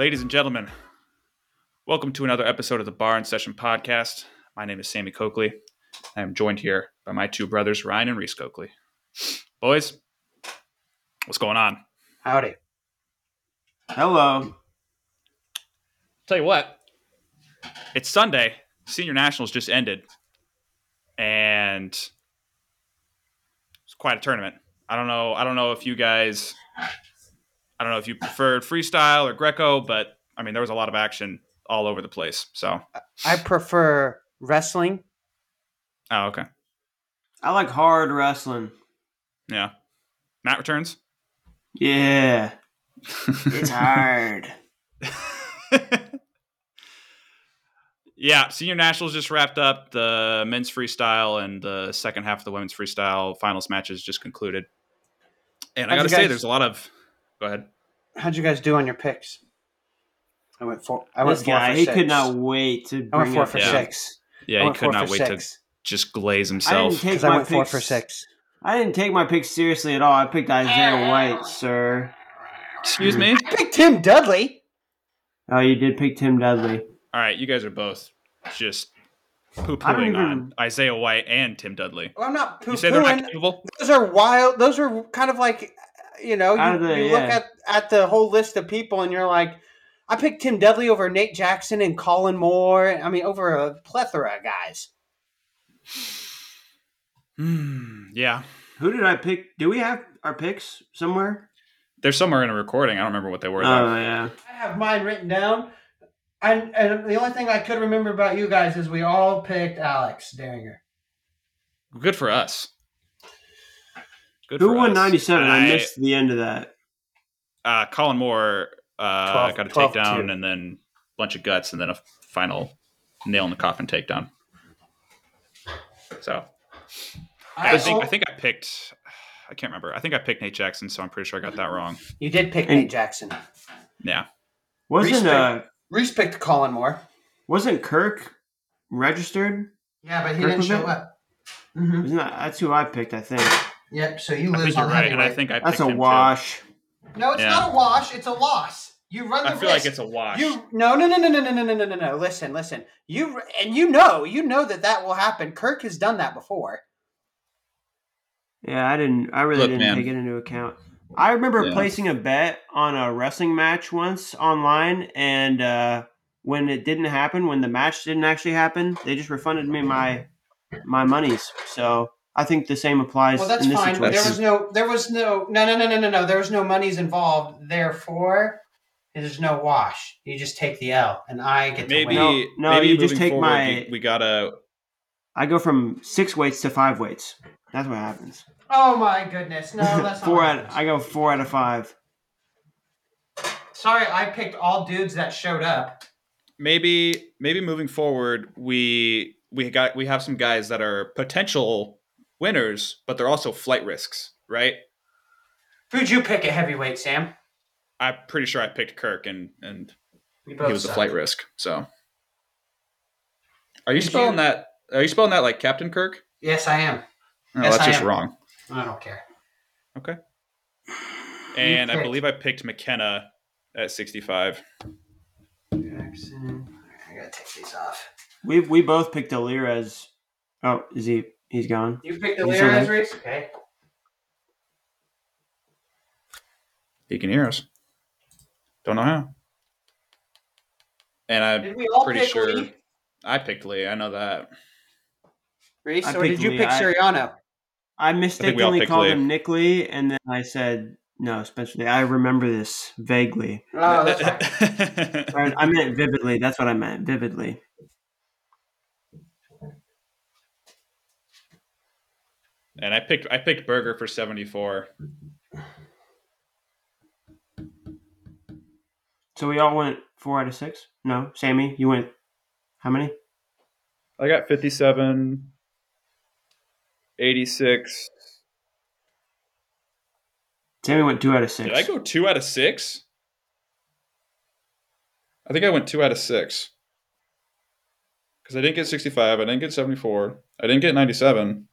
Ladies and gentlemen, welcome to another episode of the Bar and Session podcast. My name is Sammy Coakley. I am joined here by my two brothers, Ryan and Reese Coakley. Boys, what's going on? Howdy. Hello. Tell you what, it's Sunday. Senior Nationals just ended, and it's quite a tournament. I don't know if you preferred freestyle or Greco, but I mean, there was a lot of action all over the place. So I prefer wrestling. Oh, okay. I like hard wrestling. Yeah. Matt returns? Yeah. It's hard. Yeah. Senior Nationals just wrapped up. The men's freestyle and the second half of the women's freestyle finals matches just concluded. And I got to say, there's a lot of... Go ahead. How'd you guys do on your picks? I went four for six. He could not wait to bring I went four for six. Yeah, he could not wait to just glaze himself. I went four for six. I didn't take my picks seriously at all. I picked Isaiah White, sir. Excuse me? I picked Tim Dudley. Oh, you did pick Tim Dudley. All right, you guys are both just poo-pooing on Isaiah White and Tim Dudley. Well, I'm not poo-pooing. You say they're not capable? Those are wild. Those are kind of like... You know, you look at the whole list of people and you're like, I picked Tim Dudley over Nate Jackson and Colin Moore. I mean, over a plethora of guys. Yeah. Who did I pick? Do we have our picks somewhere? They're somewhere in a recording. I don't remember what they were. Oh, yeah. I have mine written down. And the only thing I could remember about you guys is we all picked Alex Derringer. Good for us. Who won 97? I missed the end of that. Colin Moore 12, got a takedown and then a bunch of guts and then a final nail in the coffin takedown. So I think I picked Nate Jackson, so I'm pretty sure I got that wrong. You did pick Nate Jackson. Yeah. Reese picked Colin Moore. Wasn't Kirk registered? Yeah, but he didn't show up. Mm-hmm. That's who I picked, I think. Yep, so you lose on right, and I think I picked that's a wash. Too. No, it's not a wash. It's a loss. You run the risk. I feel like it's a wash. No. Listen. You know that will happen. Kirk has done that before. Yeah, I really didn't take it into account. I remember placing a bet on a wrestling match once online, and when it didn't happen, when the match didn't actually happen, they just refunded me my monies. So. I think the same applies. Well, that's in this fine. Situation. There was no monies involved. Therefore, there's no wash. You just take the L, and I get maybe. To win. Maybe you just take forward, my. We gotta. I go from 6 weights to 5 weights. That's what happens. Oh my goodness! No, that's not. I go 4 out of 5. Sorry, I picked all dudes that showed up. Maybe moving forward, we have some guys that are potential winners, but they're also flight risks, right? Who'd you pick at heavyweight, Sam? I'm pretty sure I picked Kirk, and he was a flight risk. So, are you spelling that? Are you spelling that like Captain Kirk? Yes, I am. No, yes, that's just wrong. I don't care. Okay. And I believe I picked McKenna at 65. Jackson, I gotta take these off. We both picked Alirez. Oh, is he? He's gone. You picked the leader as Reese? Okay. He can hear us. Don't know how. And I'm pretty sure Lee? I picked Lee. I know that. Reese, or did you pick Siriano? I mistakenly called him Nick Lee, and then I said, no, Spencer Lee. I remember this vaguely. Oh, that's right. I meant vividly. That's what I meant, vividly. And I picked Berger for 74. So we all went 4 out of 6? No, Sammy, you went how many? I got 57, 86. Sammy went 2 out of 6. Did I go 2 out of 6? I think I went 2 out of 6. Because I didn't get 65, I didn't get 74, I didn't get 97.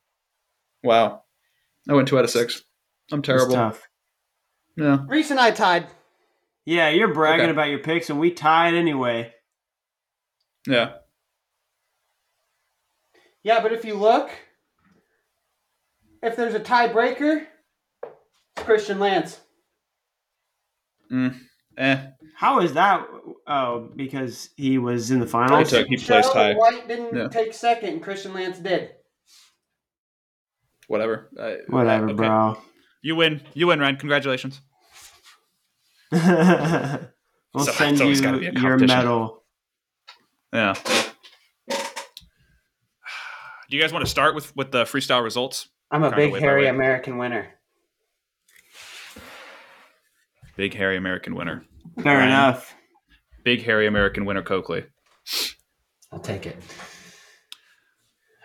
Wow. I went 2 out of 6. I'm terrible. It's tough. Yeah. Reese and I tied. Yeah, you're bragging about your picks, and we tied anyway. Yeah. Yeah, but if you look, if there's a tiebreaker, it's Christian Lance. How is that? Oh, because he was in the finals? He placed high. White didn't take second, and Christian Lance did. Whatever. Whatever, bro. You win. You win, Ryan. Congratulations. We'll send you your medal. Yeah. Do you guys want to start with the freestyle results? I'm a big, hairy American winner. Big, hairy American winner. Fair enough. Big, hairy American winner, Coakley. I'll take it.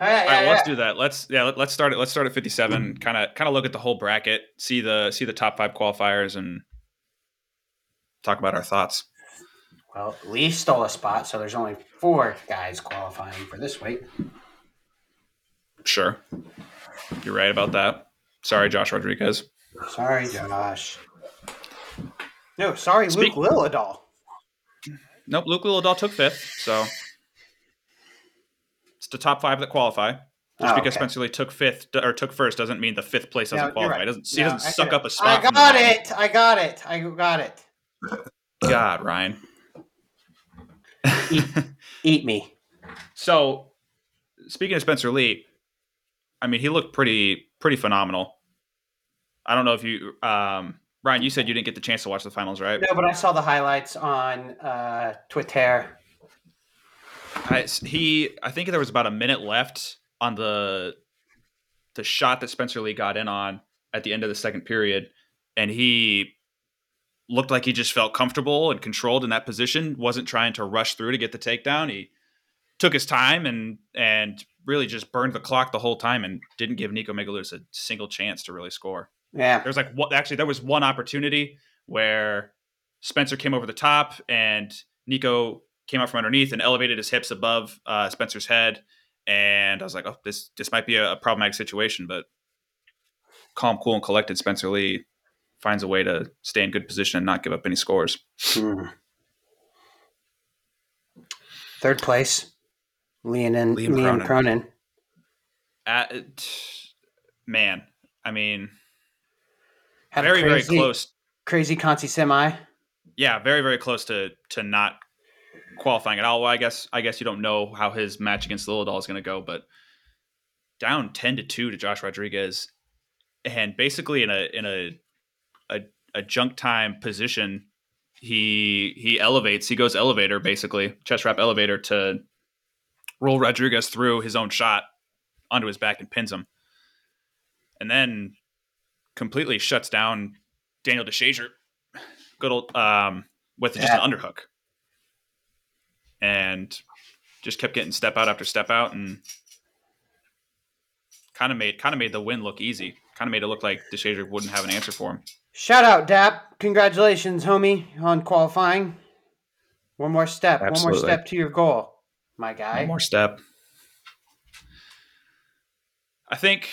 All right, let's do that. Let's start it. Let's start at 57. Kind of look at the whole bracket. See the top five qualifiers and talk about our thoughts. Well, Lee stole a spot, so there's only four guys qualifying for this week. Sure. You're right about that. Sorry, Josh Rodriguez. Sorry, Josh. No, sorry, Luke Lilladoll. Nope, Luke Lilladoll took fifth, so it's the top five that qualify. Just because Spencer Lee took fifth or took first doesn't mean the fifth place doesn't qualify. Right. He doesn't suck up a spot. I got it. God, Ryan. Eat me. So, speaking of Spencer Lee, I mean, he looked pretty phenomenal. I don't know if you, Ryan, you said you didn't get the chance to watch the finals, right? No, but I saw the highlights on Twitter. I think there was about a minute left on the shot that Spencer Lee got in on at the end of the second period, and he looked like he just felt comfortable and controlled in that position, wasn't trying to rush through to get the takedown. He took his time and really just burned the clock the whole time and didn't give Nico Migaludis a single chance to really score. Yeah. There was one opportunity where Spencer came over the top and Nico came out from underneath and elevated his hips above Spencer's head. And I was like, oh, this might be a problematic situation, but calm, cool, and collected Spencer Lee finds a way to stay in good position and not give up any scores. Third place, Liam Cronin. Man, I mean, had very, crazy, very close. Crazy Conti semi. Yeah, very, very close to not qualifying at all. Well, I guess you don't know how his match against Lilladoll is going to go, but down 10-2 to Josh Rodriguez, and basically in a junk time position, he elevates. He goes elevator, basically chest wrap elevator, to roll Rodriguez through his own shot onto his back and pins him, and then completely shuts down Daniel DeShazer. Good old with just an underhook, and just kept getting step out after step out, and kind of made the win look easy. Kind of made it look like DeShazer wouldn't have an answer for him. Shout out, Dap. Congratulations, homie, on qualifying. One more step. Absolutely. One more step to your goal, my guy. One more step. I think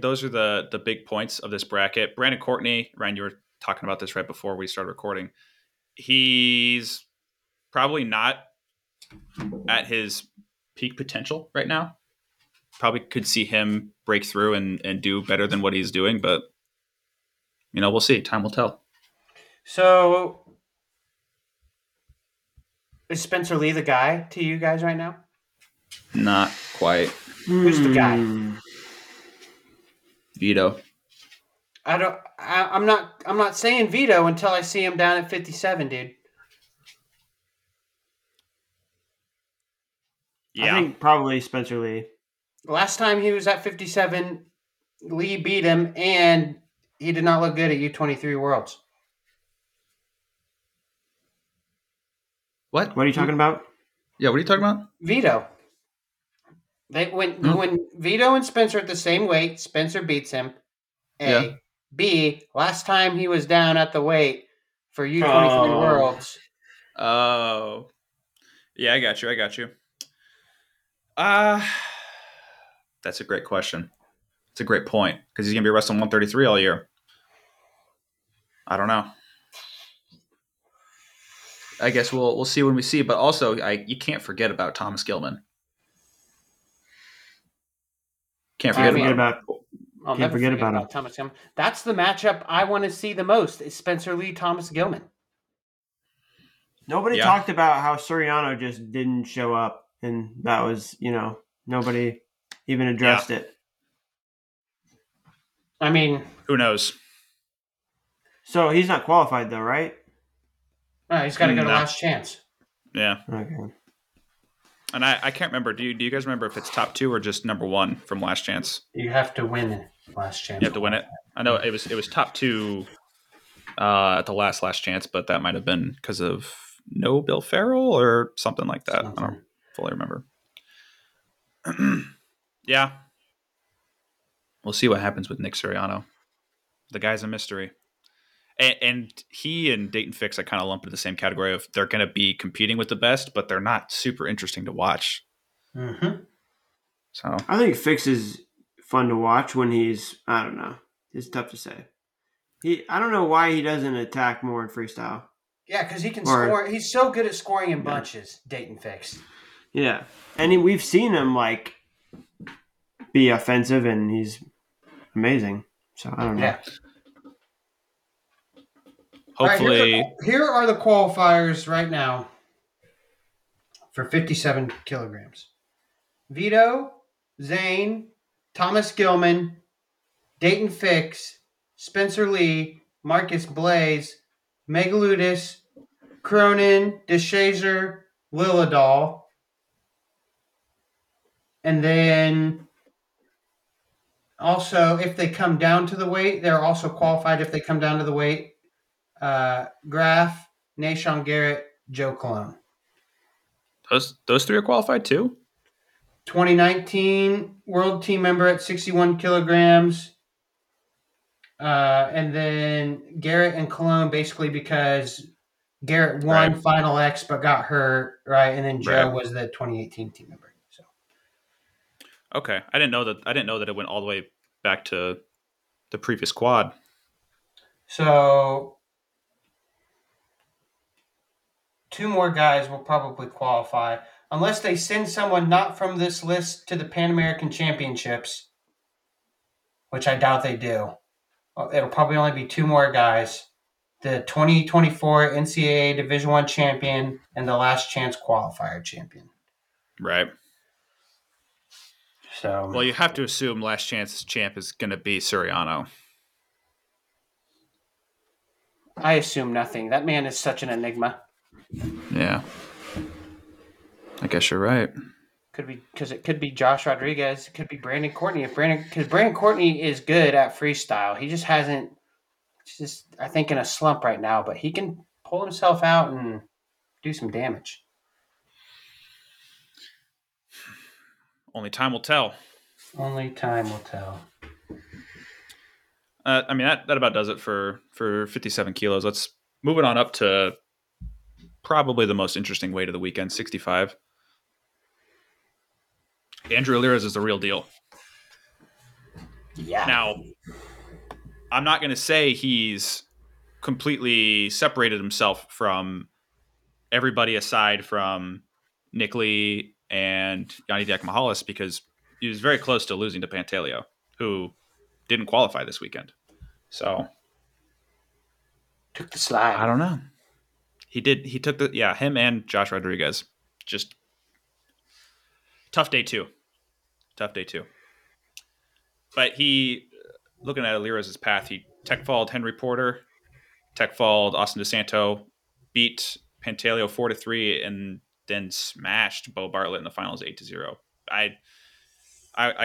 those are the big points of this bracket. Brandon Courtney, Ryan, you were talking about this right before we started recording. He's probably not at his peak potential right now. Probably could see him break through and do better than what he's doing, but you know, we'll see. Time will tell. So, is Spencer Lee the guy to you guys right now? Not quite. Who's the guy? Vito. I'm not saying Vito until I see him down at 57, dude. Yeah. I think probably Spencer Lee. Last time he was at 57, Lee beat him, and he did not look good at U23 Worlds. What? What are you talking about? Yeah, what are you talking about? Vito. When Vito and Spencer are at the same weight, Spencer beats him. A. Yeah. B, last time he was down at the weight for U23 Worlds. Oh. Yeah, I got you. That's a great question. It's a great point, because he's going to be wrestling 133 all year. I don't know. I guess we'll see when we see. But also, you can't forget about Thomas Gilman. Can't forget about Thomas Gilman. That's the matchup I want to see the most is Spencer Lee, Thomas Gilman. Nobody talked about how Soriano just didn't show up, and that was, nobody even addressed it. I mean, who knows? So he's not qualified, though, right? He's got to go to last chance. Yeah. Okay. And I can't remember. Do you guys remember if it's top two or just number one from last chance? You have to win last chance. You have to win it. I know it was top two at the last chance, but that might have been because of no Bill Farrell or something like that. Something. I don't fully remember. Yeah. We'll see what happens with Nick Soriano. The guy's a mystery. And he and Dayton Fix, I kind of lump into the same category of they're going to be competing with the best, but they're not super interesting to watch. Mm-hmm. So I think Fix is fun to watch when he's, I don't know. It's tough to say. I don't know why he doesn't attack more in freestyle. Yeah, because he can score. He's so good at scoring in bunches, Dayton Fix. Yeah. And we've seen him, be offensive, and he's amazing. So I don't know. Yeah. Hopefully, right, here are the qualifiers right now for 57 kilograms. Vito, Zane, Thomas Gilman, Dayton Fix, Spencer Lee, Marcus Blaze, Megaludis, Cronin, DeShazer, Lilladol. And then also, if they come down to the weight, they're also qualified if they come down to the weight. Graf, Nashon Garrett, Joe Colon. Those three are qualified too? 2019 world team member at 61 kilograms. And then Garrett and Colon basically because Garrett won Final X but got hurt, right? And then Joe was the 2018 team member. So okay. I didn't know that it went all the way back to the previous quad. So two more guys will probably qualify unless they send someone not from this list to the Pan American Championships, which I doubt they do. It'll probably only be two more guys, the 2024 NCAA Division I champion and the last chance qualifier champion. Right. So, well, you have to assume last chance champ is going to be Soriano. I assume nothing. That man is such an enigma. Yeah, I guess you're right. Could be because it could be Josh Rodriguez. It could be Brandon Courtney. Because Brandon Courtney is good at freestyle. He just hasn't. Just I think in a slump right now, but he can pull himself out and do some damage. Only time will tell. Only time will tell. I mean that about does it for 57 kilos. Let's move it on up to probably the most interesting weight of the weekend, 65. Andrew Alirez is the real deal. Yeah. Now, I'm not going to say he's completely separated himself from everybody aside from Nick Lee and Yanni Diakmahalis because he was very close to losing to Pantaleo, who didn't qualify this weekend. So took the slide. I don't know. He took him and Josh Rodriguez. Just tough day two. But he, looking at Alirez's path, he tech-falled Henry Porter, tech-falled Austin DeSanto, beat Pantaleo 4-3, and then smashed Bo Bartlett in the finals 8-0. I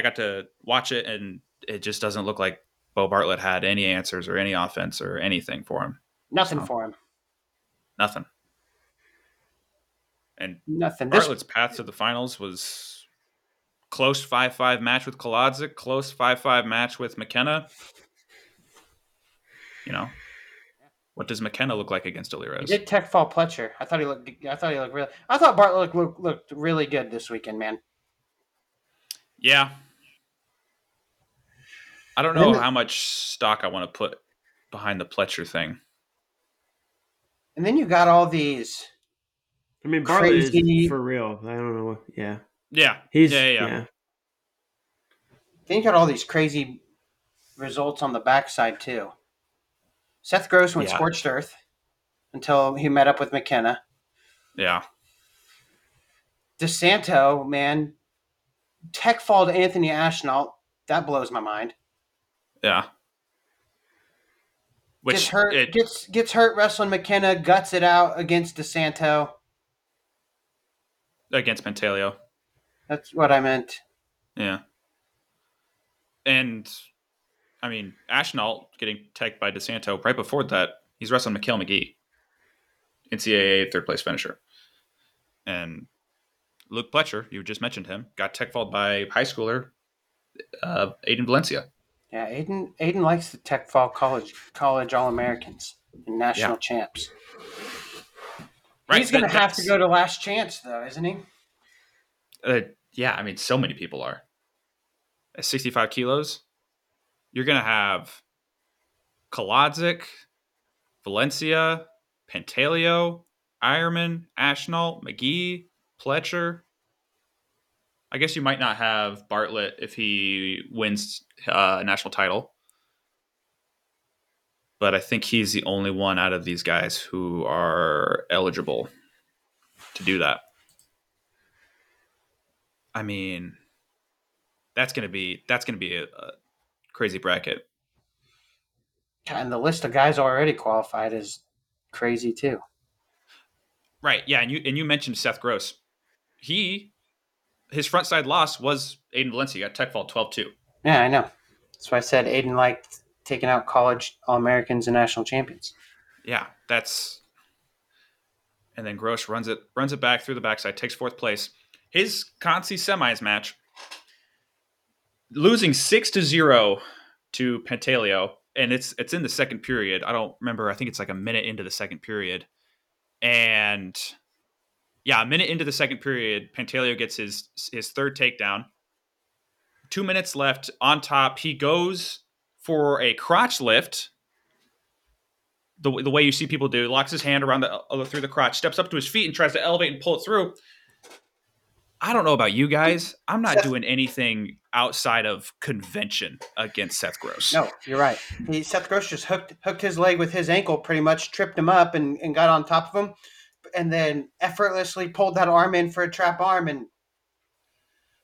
got to watch it, and it just doesn't look like Bo Bartlett had any answers or any offense or anything for him. Nothing for him. Bartlett's path to the finals was close 5-5 match with Kolodzik, close 5-5 match with McKenna. What does McKenna look like against Alirez? He did tech fall Pletcher. I thought he looked really. I thought Bartlett looked really good this weekend, man. Yeah. I don't know how much stock I want to put behind the Pletcher thing. And then you got all these I mean, Bartlett is for real. I don't know. Yeah. Yeah. He's. Then you got all these crazy results on the backside, too. Seth Gross went scorched earth until he met up with McKenna. Yeah. DeSanto, man, tech fall to Anthony Ashnault. That blows my mind. Yeah. Which gets hurt wrestling McKenna, guts it out against DeSanto. Against Pantaleo. That's what I meant. Yeah. And, I mean, Ashnault getting teched by DeSanto right before that, he's wrestling Mikhail McGee, NCAA third-place finisher. And Luke Pletcher, you just mentioned him, got tech-falled by high schooler Aiden Valencia. Yeah, Aiden likes to tech-fall college All-Americans and national champs. Right, he's going to have to go to Last Chance, though, isn't he? Yeah, I mean, so many people are. At 65 kilos, you're going to have Kolodzic, Valencia, Pantaleo, Ironman, Ashnault, McGee, Pletcher. I guess you might not have Bartlett if he wins a national title. But I think he's the only one out of these guys who are eligible to do that. I mean... That's gonna be a crazy bracket. And the list of guys already qualified is crazy too. Right? Yeah, and you mentioned Seth Gross. His front side loss was Aiden Valencia. He got tech fall 12-2. Yeah, I know. That's why I said Aiden liked taking out college All-Americans and national champions. Yeah, and then Gross runs it back through the backside, takes fourth place. His Concy semis match. Losing 6-0 to Pantaleo, and it's in the second period. I don't remember. I think it's like a minute into the second period. And yeah, a minute into the second period, Pantaleo gets his third takedown. 2 minutes left on top. He goes for a crotch lift. The way you see people do, locks his hand around through the crotch, steps up to his feet and tries to elevate and pull it through. I don't know about you guys. I'm not doing anything outside of convention against Seth Gross. No, you're right. Seth Gross just hooked his leg with his ankle, pretty much tripped him up and got on top of him, and then effortlessly pulled that arm in for a trap arm. And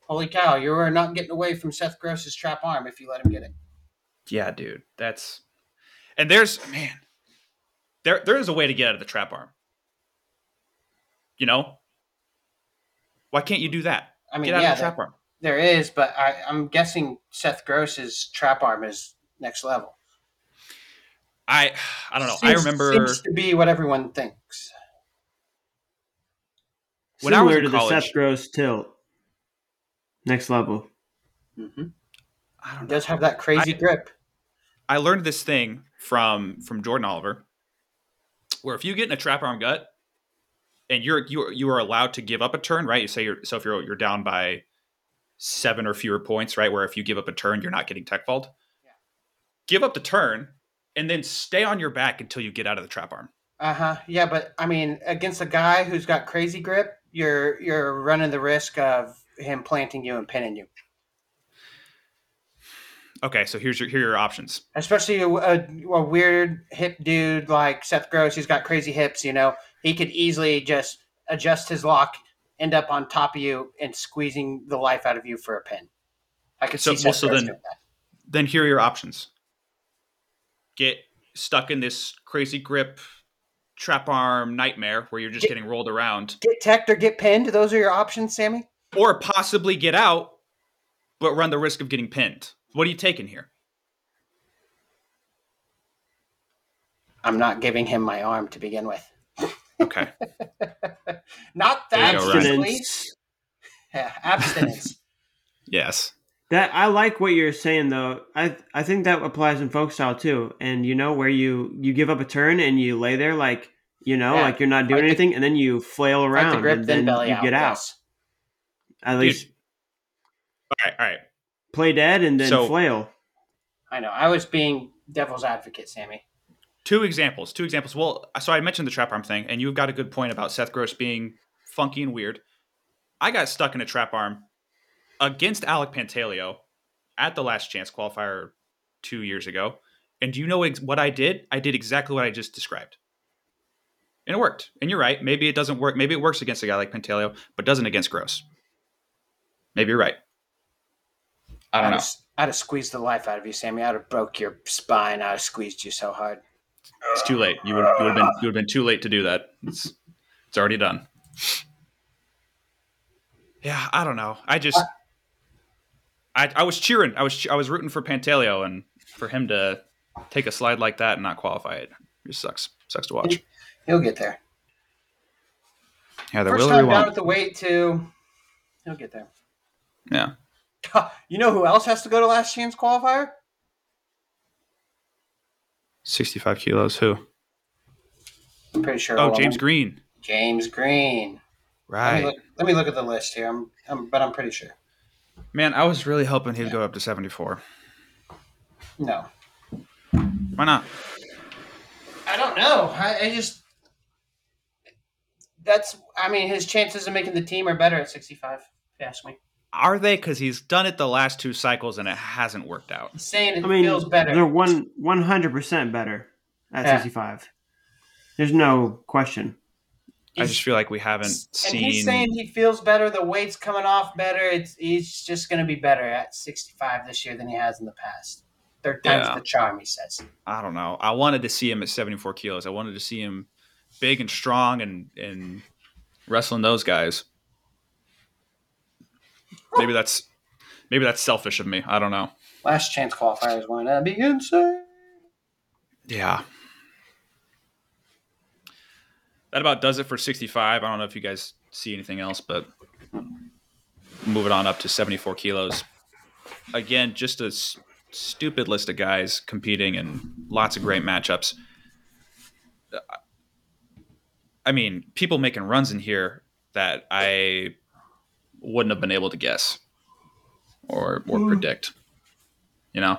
holy cow, you are not getting away from Seth Gross's trap arm if you let him get it. Yeah, dude. There is a way to get out of the trap arm. You know? Why can't you do that? I mean, get out of the trap arm. There is, but I'm guessing Seth Gross's trap arm is next level. I don't know. Seems to be what everyone thinks. When I was in college, the Seth Gross tilt, next level. Mm-hmm. I don't know. It does have that crazy grip. I learned this thing from Jordan Oliver, where if you get in a trap arm gut. And you are allowed to give up a turn, right? You say if you're down by 7 or fewer points, right? Where if you give up a turn, you're not getting tech fault. Yeah. Give up the turn and then stay on your back until you get out of the trap arm. Uh-huh. Yeah, but I mean, against a guy who's got crazy grip, you're running the risk of him planting you and pinning you. Okay, so here are your options. Especially a weird hip dude like Seth Gross, who's got crazy hips, you know. He could easily just adjust his lock, end up on top of you, and squeezing the life out of you for a pin. I could see Seth Gross doing that. Then here are your options. Get stuck in this crazy grip, trap arm nightmare where you're just getting rolled around. Get teched or get pinned. Those are your options, Sammy? Or possibly get out, but run the risk of getting pinned. What are you taking here? I'm not giving him my arm to begin with. Okay. Not that abstinence. Yeah, abstinence. Yes. That I like what you're saying though. I think that applies in folk style too. And you know where you give up a turn and you lay there like you're not doing anything, and then you flail around the grip, and then belly you out, get out. Yes. At least. Dude. All right. Play dead and then flail. I know. I was being devil's advocate, Sammy. Two examples. Well, so I mentioned the trap arm thing, and you've got a good point about Seth Gross being funky and weird. I got stuck in a trap arm against Alec Pantaleo at the Last Chance qualifier 2 years ago. And do you know what I did? I did exactly what I just described. And it worked. And you're right. Maybe it doesn't work. Maybe it works against a guy like Pantaleo, but doesn't against Gross. Maybe you're right. I don't know. I'd have squeezed the life out of you, Sammy. I'd have broke your spine. I'd have squeezed you so hard. It's too late. You would have been too late to do that. It's already done. Yeah, I don't know. I was cheering. I was rooting for Pantaleo, and for him to take a slide like that and not qualify it just sucks. Sucks to watch. He'll get there. Yeah, first time down at the weight too. He'll get there. Yeah. You know who else has to go to Last Chance qualifier? 65 kilos. Who? I'm pretty sure. Oh, James Green. James Green. Right. Let me look at the list here. I'm pretty sure. Man, I was really hoping he'd go up to 74. No. Why not? I don't know. His chances of making the team are better at 65, if you ask me. Are they? Because he's done it the last two cycles and it hasn't worked out. He's saying feels better. They're 100% better at 65. There's no question. I just feel like we haven't seen. And he's saying he feels better. The weight's coming off better. He's just going to be better at 65 this year than he has in the past. Third time's the charm, he says. I don't know. I wanted to see him at 74 kilos. I wanted to see him big and strong and wrestling those guys. Maybe that's selfish of me. I don't know. Last Chance qualifiers going to be insane. Yeah. That about does it for 65. I don't know if you guys see anything else, but moving on up to 74 kilos. Again, just a stupid list of guys competing and lots of great matchups. I mean, people making runs in here that I wouldn't have been able to guess or predict. You know?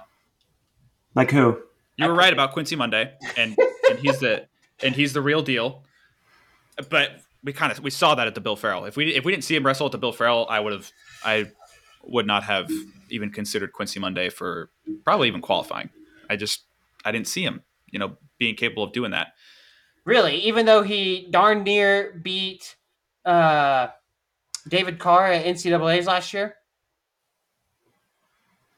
Like who? You were right about Quincy Monday, and he's the real deal. But we saw that at the Bill Farrell. If we didn't see him wrestle at the Bill Farrell, I would not have even considered Quincy Monday for probably even qualifying. I didn't see him, being capable of doing that. Really, even though he darn near beat David Carr at NCAA's last year.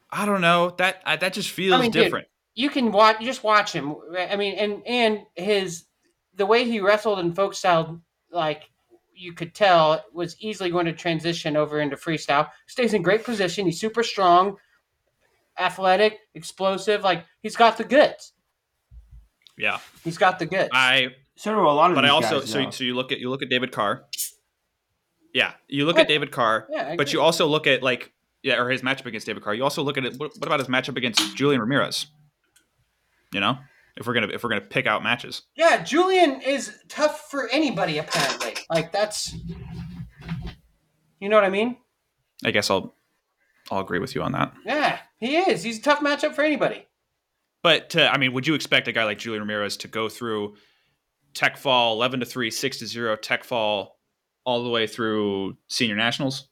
I don't know. That just feels different. Dude, you just watch him. I mean, and his. The way he wrestled and folk style, like you could tell, was easily going to transition over into freestyle. Stays in great position. He's super strong, athletic, explosive. Like he's got the goods. Yeah, he's got the goods. You look at David Carr. Yeah, you look at David Carr. Yeah, but you also look at or his matchup against David Carr. You also look at it. What about his matchup against Julian Ramirez? You know. If we're gonna pick out matches, yeah, Julian is tough for anybody apparently. Like that's, you know what I mean. I guess I'll agree with you on that. Yeah, he is. He's a tough matchup for anybody. But would you expect a guy like Julian Ramirez to go through tech fall 11-3, 6-0, tech fall all the way through senior nationals?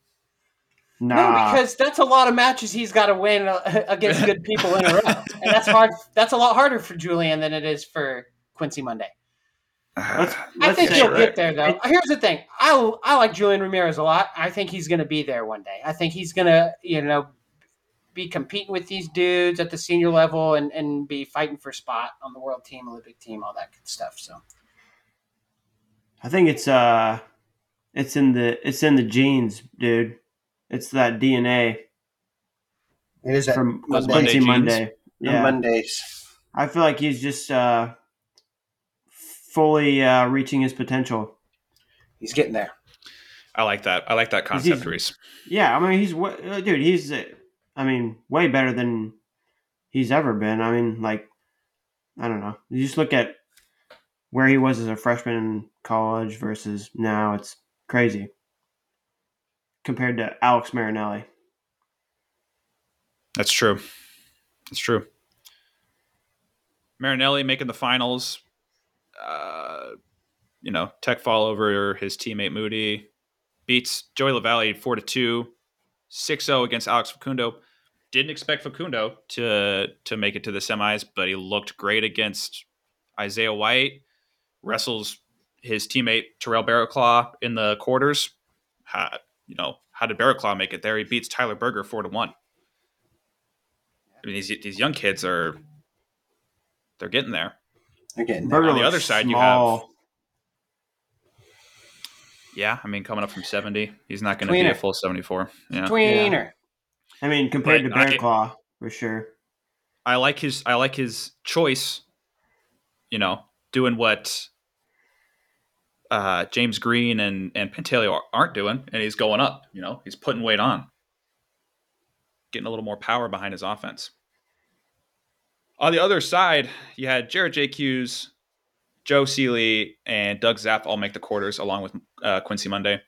No, because that's a lot of matches he's got to win against good people in a row. And that's hard. That's a lot harder for Julian than it is for Quincy Monday. I think he'll get there, though. Here's the thing. I like Julian Ramirez a lot. I think he's going to be there one day. I think he's going to, be competing with these dudes at the senior level and be fighting for spot on the world team, Olympic team, all that good stuff. So I think it's in the genes, dude. It's that DNA. It is from Monday. Monday. Yeah. Mondays. I feel like he's just fully reaching his potential. He's getting there. I like that. I like that concept, Reese. Yeah, he's way better than he's ever been. I don't know. You just look at where he was as a freshman in college versus now. It's crazy. Compared to Alex Marinelli. That's true. Marinelli making the finals, tech fall over his teammate Moody. beats Joey LaValle 4-2, 6-0 against Alex Facundo. Didn't expect Facundo to make it to the semis, but he looked great against Isaiah White. Wrestles his teammate Terrell Barrowclaw in the quarters. How did Barrowclaw make it there? He beats Tyler Berger 4-1. I mean, these young kids they're getting there. Again, on the other side, coming up from 70, he's not going to be a full 74. Yeah. Tweener. I mean, compared to Bearclaw, for sure. I like his choice. Doing what James Green and Pantaleo aren't doing, and he's going up. He's putting weight on, getting a little more power behind his offense. On the other side, you had Jared J. Hughes, Joe Seeley, and Doug Zapp all make the quarters, along with Quincy Monday.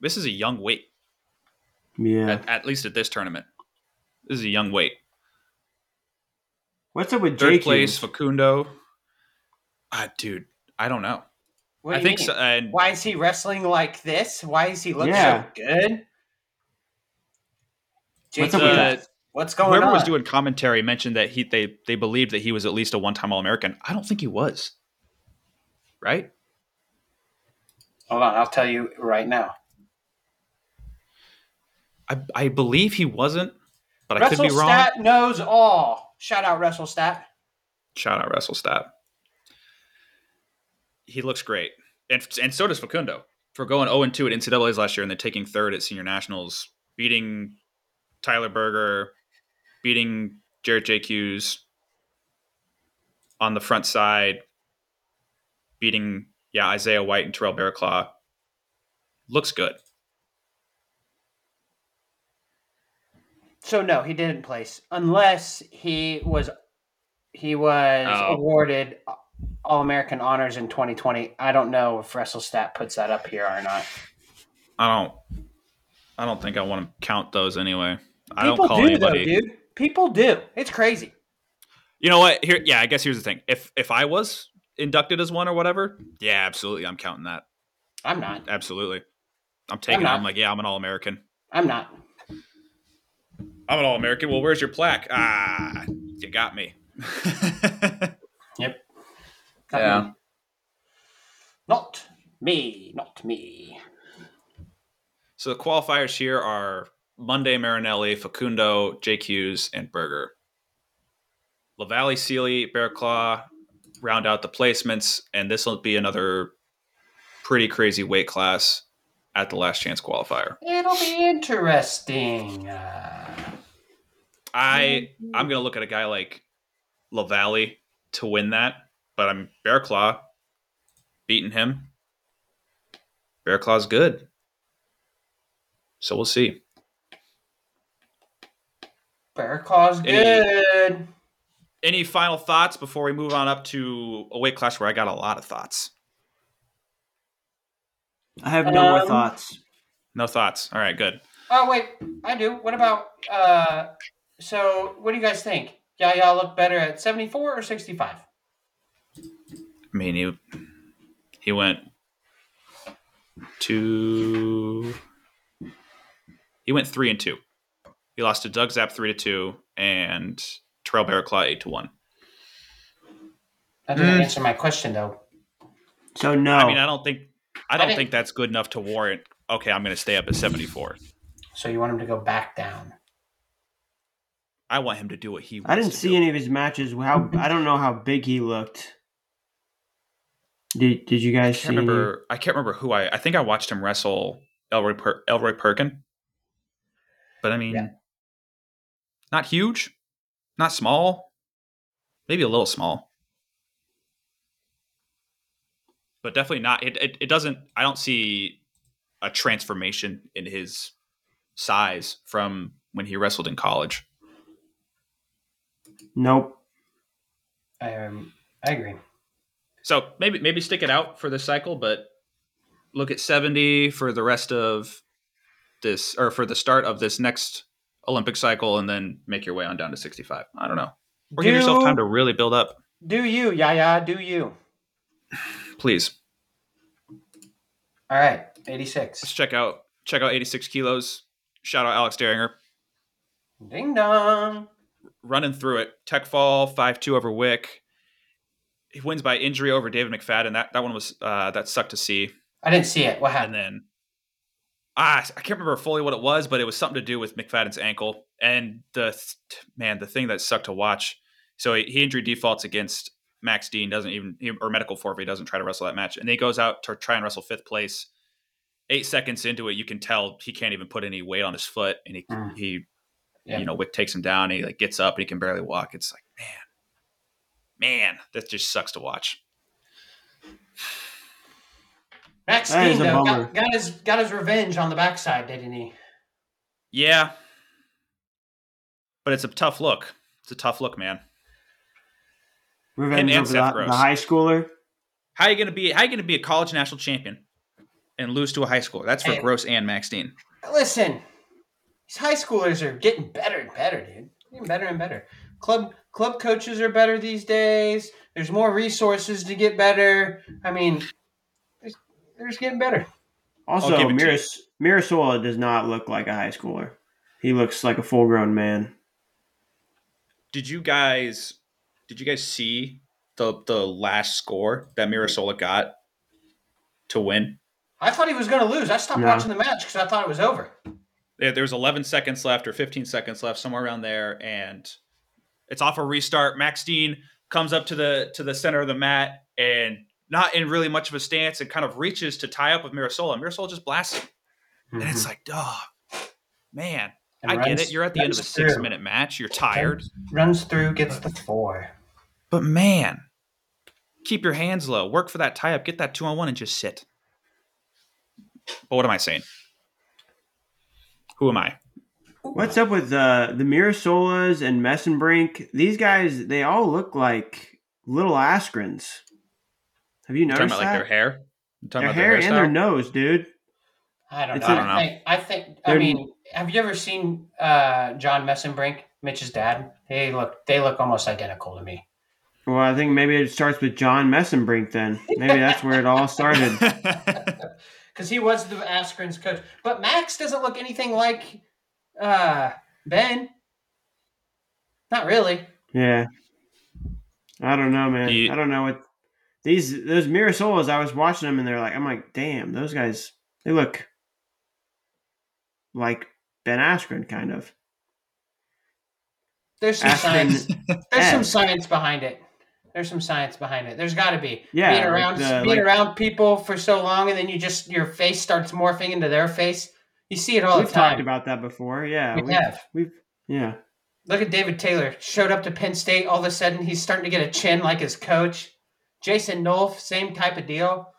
This is a young weight. Yeah. At least at this tournament. This is a young weight. What's up with J. Hughes? Third place, Facundo. Dude, I don't know. What I do think. So, why is he wrestling like this? Why is he looking so good? What's up with that? What's going on? Whoever was doing commentary mentioned that they believed that he was at least a one-time All-American. I don't think he was. Right? Hold on, I'll tell you right now. I believe he wasn't, but I could be wrong. WrestleStat knows all. Shout out WrestleStat. He looks great. And so does Facundo. For going 0-2 at NCAAs last year and then taking third at Senior Nationals, beating Tyler Berger, beating Jarrett J. Hughes on the front side, beating Isaiah White and Terrell Barrowclaw. Looks good. So no, he didn't place unless he was awarded All-American honors in 2020. I don't know if WrestleStat puts that up here or not. I don't think I want to count those anyway. I don't call anybody. Though, dude. People do. It's crazy. You know what? Here, I guess here's the thing. If I was inducted as one or whatever, yeah, absolutely, I'm counting that. I'm not. Absolutely, I'm taking it. I'm like, I'm an All-American. I'm not. I'm an All-American. Well, where's your plaque? You got me. Yep. Got me. Not me. So the qualifiers here are Monday, Marinelli, Facundo, J. Hughes, and Berger. LaValle, Seeley, Bearclaw round out the placements, and this will be another pretty crazy weight class at the last chance qualifier. It'll be interesting. I'm going to look at a guy like LaValle to win that, but I'm Bearclaw beating him. Bearclaw's good. So we'll see. Bearclaw's good. Any final thoughts before we move on up to a weight class where I got a lot of thoughts? I have no more thoughts. No thoughts. All right, good. Oh, wait. I do. What about... So, what do you guys think? Yaya looked better at 74 or 65? I mean, he went two... He went 3-2. He lost to Doug Zapp 3-2 and Terrell Barrowclaw 8-1. That doesn't answer my question, though. So no. I mean, I don't think that's good enough to warrant. Okay, I'm going to stay up at 74. So you want him to go back down? I want him to do what he wants. I didn't see any of his matches. I don't know how big he looked. Did you guys see? I can't remember who I think I watched him wrestle Elroy Perkin. But I mean, not huge, not small, maybe a little small, but definitely not. It doesn't. I don't see a transformation in his size from when he wrestled in college. Nope. I agree. So maybe stick it out for this cycle, but look at 70 for the rest of this, or for the start of this next Olympic cycle, and then make your way on down to 65. I don't know. Or give yourself time to really build up. Do you, Yaya? Do you? Please. All right. 86. Let's check out 86 kilos. Shout out Alex Derringer. Ding dong. Running through it. Tech fall, 5-2 over Wick. He wins by injury over David McFadden. That one was that sucked to see. I didn't see it. What happened? And then I can't remember fully what it was, but it was something to do with McFadden's ankle. And the thing that sucked to watch. So he injury defaults against Max Dean, medical forfeit, doesn't try to wrestle that match. And then he goes out to try and wrestle fifth place. 8 seconds into it, you can tell he can't even put any weight on his foot, and Wick takes him down. He like gets up, and he can barely walk. It's like, man, that just sucks to watch. Max Dean though, got his revenge on the backside, didn't he? Yeah, but it's a tough look. It's a tough look, man. Revenge and over Seth Gross, the high schooler. How are you gonna be a college national champion and lose to a high schooler? That's for Gross and Max Dean. Listen, these high schoolers are getting better and better, dude. Getting better and better. Club coaches are better these days. There's more resources to get better. I mean, they're just getting better. Also, Mirasola does not look like a high schooler. He looks like a full-grown man. Did you guys see the last score that Mirasola got to win? I thought he was going to lose. I stopped watching the match because I thought it was over. Yeah, there was 11 seconds left or 15 seconds left, somewhere around there, and it's off a restart. Max Dean comes up to the center of the mat and not in really much of a stance and kind of reaches to tie up with Mirasola. Mirasola just blasts him. Mm-hmm. And it's like, oh, man, and I get it. You're at the end of a 6-minute match. You're tired. Runs through, gets the 4. But, man, keep your hands low. Work for that tie-up. Get that 2-on-1 and just sit. But what am I saying? Who am I? What's up with the Mirasolas and Messenbrink? These guys, they all look like little Askrens. Have you noticed that? Like their hair? Their hair and their nose, dude. I don't know. I mean, have you ever seen John Messenbrink, Mitch's dad? They look almost identical to me. Well, I think maybe it starts with John Messenbrink then. Maybe that's where it all started. Because he was the Askrens coach. But Max doesn't look anything like Ben. Not really. Yeah. I don't know, man. I don't know what those Mirasolas, I was watching them and I'm like, damn, those guys, they look like Ben Askren kind of. There's some science. There's some science behind it. There's got to be. Yeah, being around people for so long, and then your face starts morphing into their face. You see it all the time. We've talked about that before. Yeah, we have. Look at David Taylor. Showed up to Penn State. All of a sudden, he's starting to get a chin like his coach. Jason Nolf, same type of deal.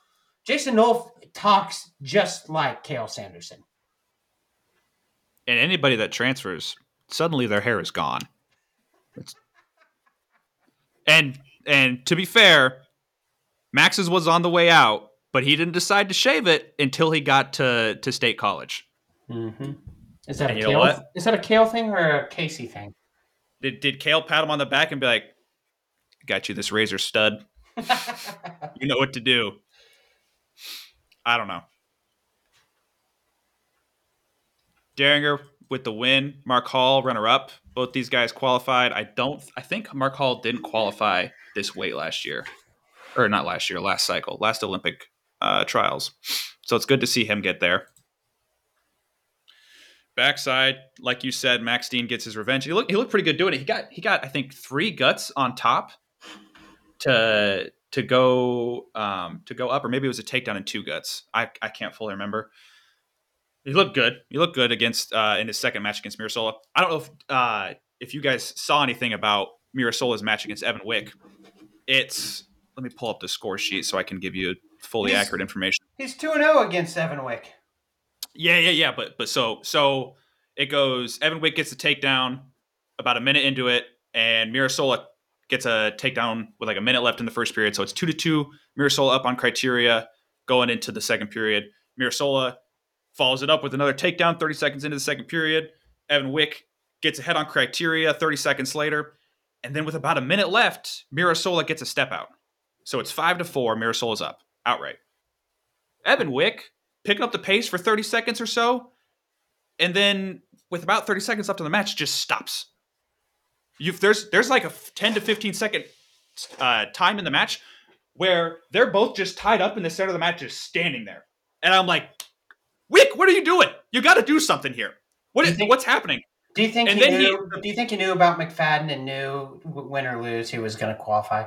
Jason Nolf talks just like Kale Sanderson. And anybody that transfers, suddenly their hair is gone. And to be fair, Max's was on the way out, but he didn't decide to shave it until he got to State College. Mm-hmm. Is that a Kale thing or a Casey thing? Did Kale pat him on the back and be like, got you this razor stud. You know what to do. I don't know. Derringer with the win. Mark Hall, runner-up. Both these guys qualified. I think Mark Hall didn't qualify this weight last year. Or not last year, last cycle. Last Olympic trials. So it's good to see him get there. Backside, like you said, Max Dean gets his revenge. He looked pretty good doing it. He got I think 3 guts on top to go up, or maybe it was a takedown and 2 guts. I can't fully remember. He looked good. He looked good against in his second match against Mirasola. I don't know if you guys saw anything about Mirasola's match against Evan Wick. Let me pull up the score sheet so I can give you fully accurate information. He's 2-0 against Evan Wick. Yeah. But so it goes. Evan Wick gets the takedown about a minute into it, and Mirasola gets a takedown with like a minute left in the first period. So it's 2-2. Mirasola up on criteria going into the second period. Mirasola follows it up with another takedown 30 seconds into the second period. Evan Wick gets ahead on criteria 30 seconds later. And then with about a minute left, Mirasola gets a step out. So it's 5-4. Mirasola's up outright. Evan Wick picking up the pace for 30 seconds or so, and then with about 30 seconds left in the match, just stops. There's like a 10 to 15 second time in the match where they're both just tied up in the center of the match, just standing there. And I'm like, Wick, what are you doing? You got to do something here. What's happening? Do you think he knew about McFadden and knew win or lose he was going to qualify?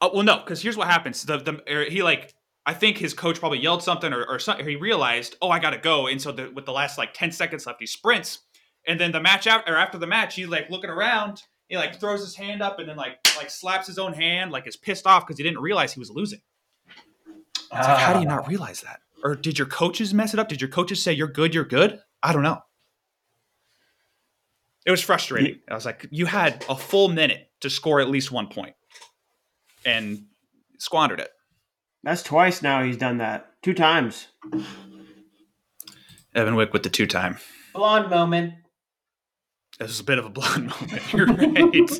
Well, no, because here's what happens. I think his coach probably yelled something or something. He realized, I got to go. And so with the last 10 seconds left, he sprints. And then the match after the match, he's looking around. He throws his hand up and then slaps his own hand, is pissed off because he didn't realize he was losing. It's how do you not realize that? Or did your coaches mess it up? Did your coaches say you're good? I don't know. It was frustrating. I was like, you had a full minute to score at least 1 point and squandered it. That's twice now he's done that. Two times. Evan Wick with the two-time. Blonde moment. This is a bit of a blonde moment. You're right.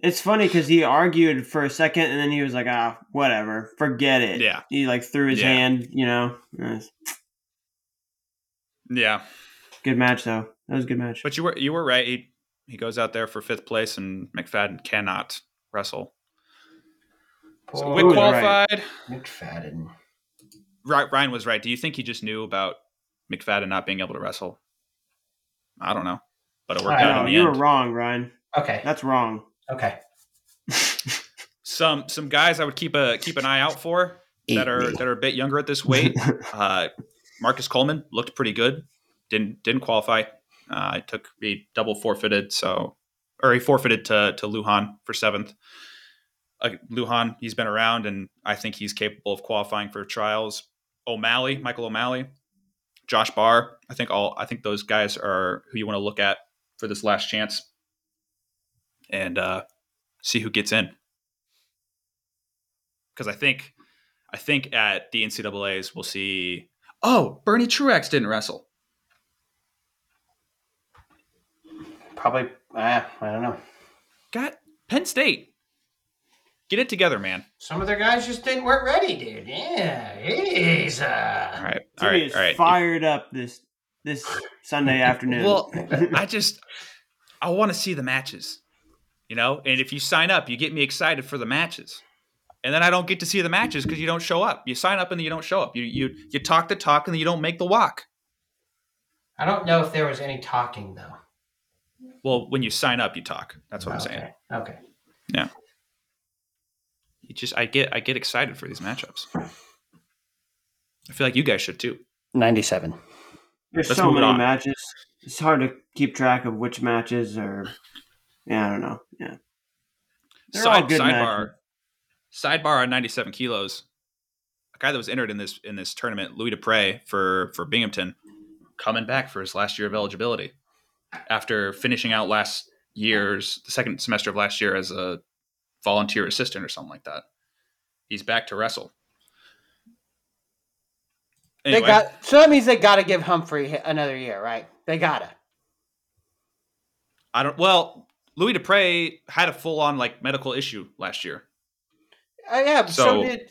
It's funny because he argued for a second and then he was like, whatever. Forget it. Yeah. He threw his hand, Yeah. Good match, though. That was a good match. But you were right. He goes out there for fifth place and McFadden cannot wrestle. So Wick qualified. Right. McFadden. Ryan was right. Do you think he just knew about McFadden not being able to wrestle? I don't know. But it worked out in the end. You were wrong, Ryan. Okay. That's wrong. Okay. Some guys I would keep an eye out for that are a bit younger at this weight. Marcus Coleman looked pretty good. Didn't qualify. He double forfeited, he forfeited to Lujan for seventh. Lujan, he's been around, and I think he's capable of qualifying for trials. Michael O'Malley, Josh Barr. I think those guys are who you want to look at for this last chance and see who gets in. Because I think at the NCAAs we'll see. Oh, Bernie Truex didn't wrestle. Probably, I don't know. Got Penn State. Get it together, man. Some of their guys just weren't ready, dude. Yeah, he's all right. Fired up this Sunday afternoon. Well, I want to see the matches, And if you sign up, you get me excited for the matches, and then I don't get to see the matches because you don't show up. You sign up and then you don't show up. You talk the talk and then you don't make the walk. I don't know if there was any talking though. Well, when you sign up, you talk. That's what I'm saying. Okay. Yeah. You just, I get excited for these matchups. I feel like you guys should too. 97. Let's so many matches. It's hard to keep track of which matches are. Yeah, I don't know. Yeah. They're all good matches. Sidebar on 97 kilos. A guy that was entered in this tournament, Louis Dupre for Binghamton, coming back for his last year of eligibility. After finishing out the second semester of last year as a volunteer assistant or something like that. He's back to wrestle. Anyway. So that means they got to give Humphrey another year, right? They got to. Louis Dupre had a full on medical issue last year. Yeah, but so did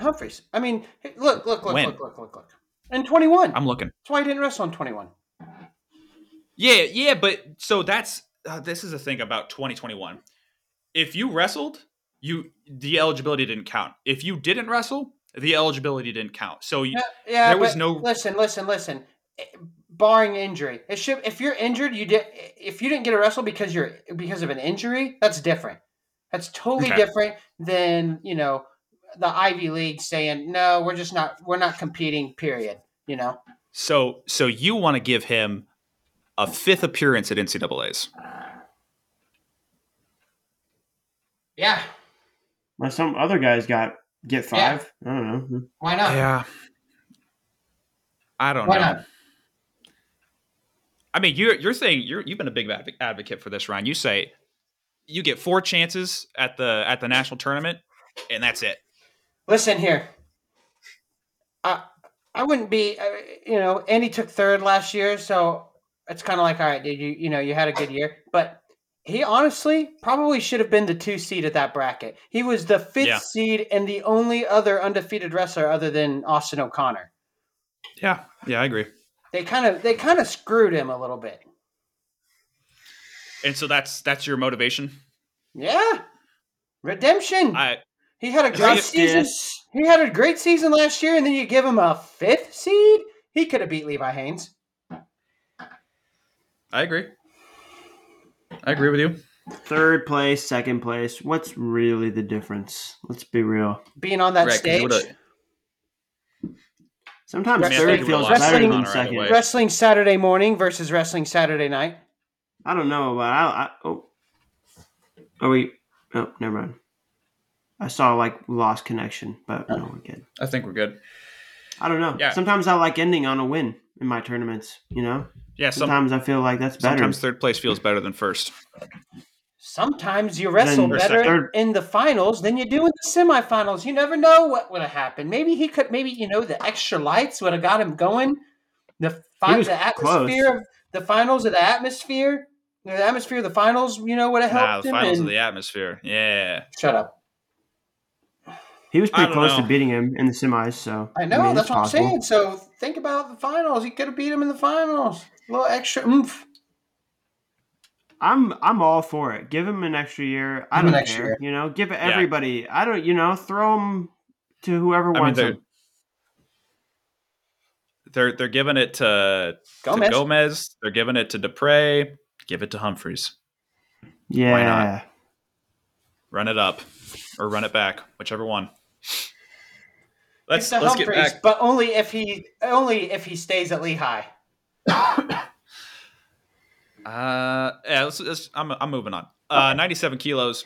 Humphreys. I mean, look. And 21. I'm looking. That's why he didn't wrestle on 21. Yeah, but so that's this is the thing about 2021. If you wrestled, the eligibility didn't count. If you didn't wrestle, the eligibility didn't count. So there was no. Listen. Barring injury, if you're injured, if you didn't get a wrestle because of an injury, that's different. That's totally different than the Ivy League saying, no, we're not competing, period, So you want to give him a fifth appearance at NCAAs. Yeah. Well, some other guys get five. Yeah. I don't know. Why not? Yeah. I don't know. Why not? I mean, you're saying you've been a big advocate for this, Ryan. You say you get four chances at the national tournament and that's it. Listen here, I wouldn't be, Andy took third last year, so it's kind of all right, dude, you had a good year. But He honestly probably should have been the 2 seed at that bracket. He was the 5th seed and the only other undefeated wrestler other than Austin O'Connor. Yeah. Yeah, I agree. They kind of screwed him a little bit. And so that's your motivation? Yeah. Redemption. He had a great season. He had a great season last year, and then you give him a 5th seed? He could have beat Levi Haynes. I agree. I agree with you. 3rd place, 2nd place. What's really the difference? Let's be real. Being on that stage. Sometimes 3rd feels better than 2nd. Wrestling Saturday morning versus wrestling Saturday night. I don't know, but oh, never mind. I saw lost connection, but no, we're good. I think we're good. I don't know. Yeah. Sometimes I like ending on a win in my tournaments, you know? Yeah, sometimes I feel like that's better. Sometimes 3rd place feels better than 1st. Sometimes you wrestle better in the finals than you do in the semifinals. You never know what would have happened. Maybe the extra lights would have got him going. The atmosphere of the finals, would have helped him. Finals of the atmosphere. Yeah. Shut up. He was pretty close to beating him in the semis, so I know that's what I'm saying. So think about the finals. He could have beat him in the finals. A little extra oomph. I'm all for it. Give him an extra year. I don't care. Give it everybody. Yeah. I don't. Throw him to whoever wants him. They're giving it to Gomez. They're giving it to Dupre. Give it to Humphreys. Yeah. Why not? Run it up or run it back, whichever one. Let's get back. But only if he stays at Lehigh. I'm moving on. 97 kilos.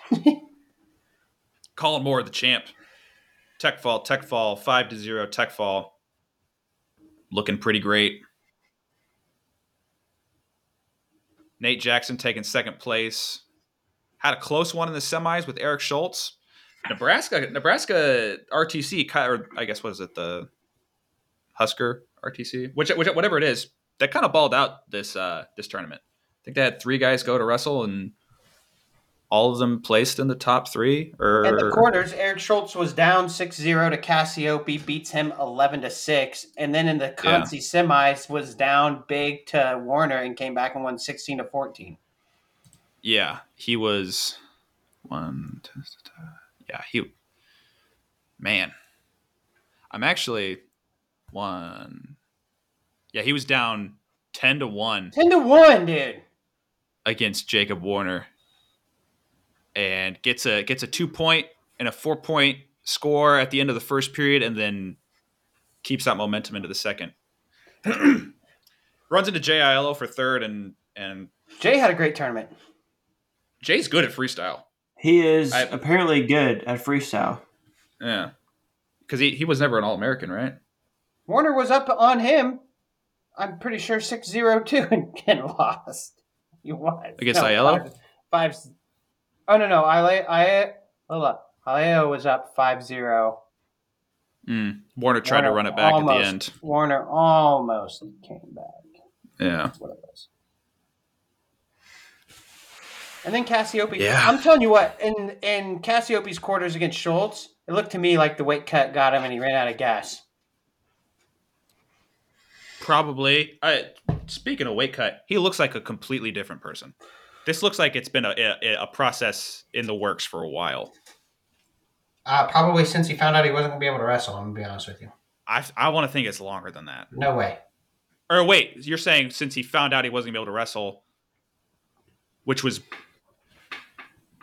Colin Moore, the champ. Tech fall, 5-0. Tech fall. Looking pretty great. Nate Jackson taking 2nd place. Had a close one in the semis with Eric Schultz. Nebraska RTC, or I guess what is it, the Husker RTC, which whatever it is, they kind of balled out this tournament. I think they had 3 guys go to wrestle, and all of them placed in the top 3. In the quarters, Eric Schultz was down 6-0 to Cassiope, beats him 11-6. And then in the Concy semis was down big to Warner and came back and won 16-14. Yeah, he was one. Yeah, he. Man, I'm actually one. Yeah, he was down 10-1. 10-1, dude. Against Jacob Warner. And gets a 2-point and a 4-point score at the end of the 1st period, and then keeps that momentum into the 2nd. Runs into Jay Aiello for 3rd, and Jay had a great tournament. Jay's good at freestyle. He is apparently good at freestyle. Yeah, because he was never an All-American, right? Warner was up on him. I'm pretty sure 6-0 too, and lost. He won against Aiello. Aiello was up 5-0. Warner tried to run it back at the end. Warner almost came back. Yeah. That's what it was. And then Cassiope. Yeah. I'm telling you what, in Cassiope's quarters against Schultz, it looked to me like the weight cut got him and he ran out of gas. Probably. Speaking of weight cut, he looks like a completely different person. This looks like it's been a process in the works for a while. Probably since he found out he wasn't going to be able to wrestle, I'm going to be honest with you. I want to think it's longer than that. No way. Or wait, you're saying since he found out he wasn't going to be able to wrestle, which was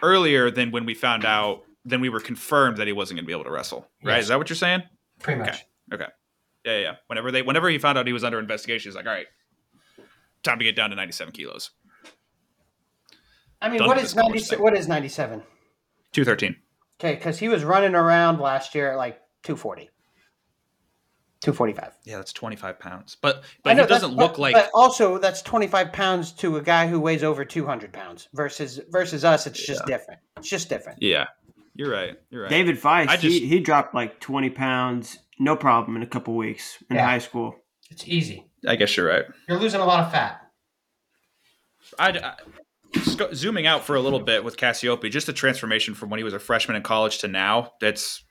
earlier than when we found out, then we were confirmed that he wasn't going to be able to wrestle, right? Yes. Is that what you're saying? Pretty much. Okay. Yeah. Whenever he found out he was under investigation, he's like, all right, time to get down to 97 kilos. I mean, what is 97? 213. Okay, because he was running around last year at 240. 245. Yeah, that's 25 pounds. But it doesn't look like... But also, that's 25 pounds to a guy who weighs over 200 pounds. Versus us, it's just different. It's just different. Yeah, you're right. David Feist, he dropped 20 pounds, no problem, in a couple weeks in high school. It's easy. I guess you're right. You're losing a lot of fat. just zooming out for a little bit with Cassiope, just the transformation from when he was a freshman in college to now, it's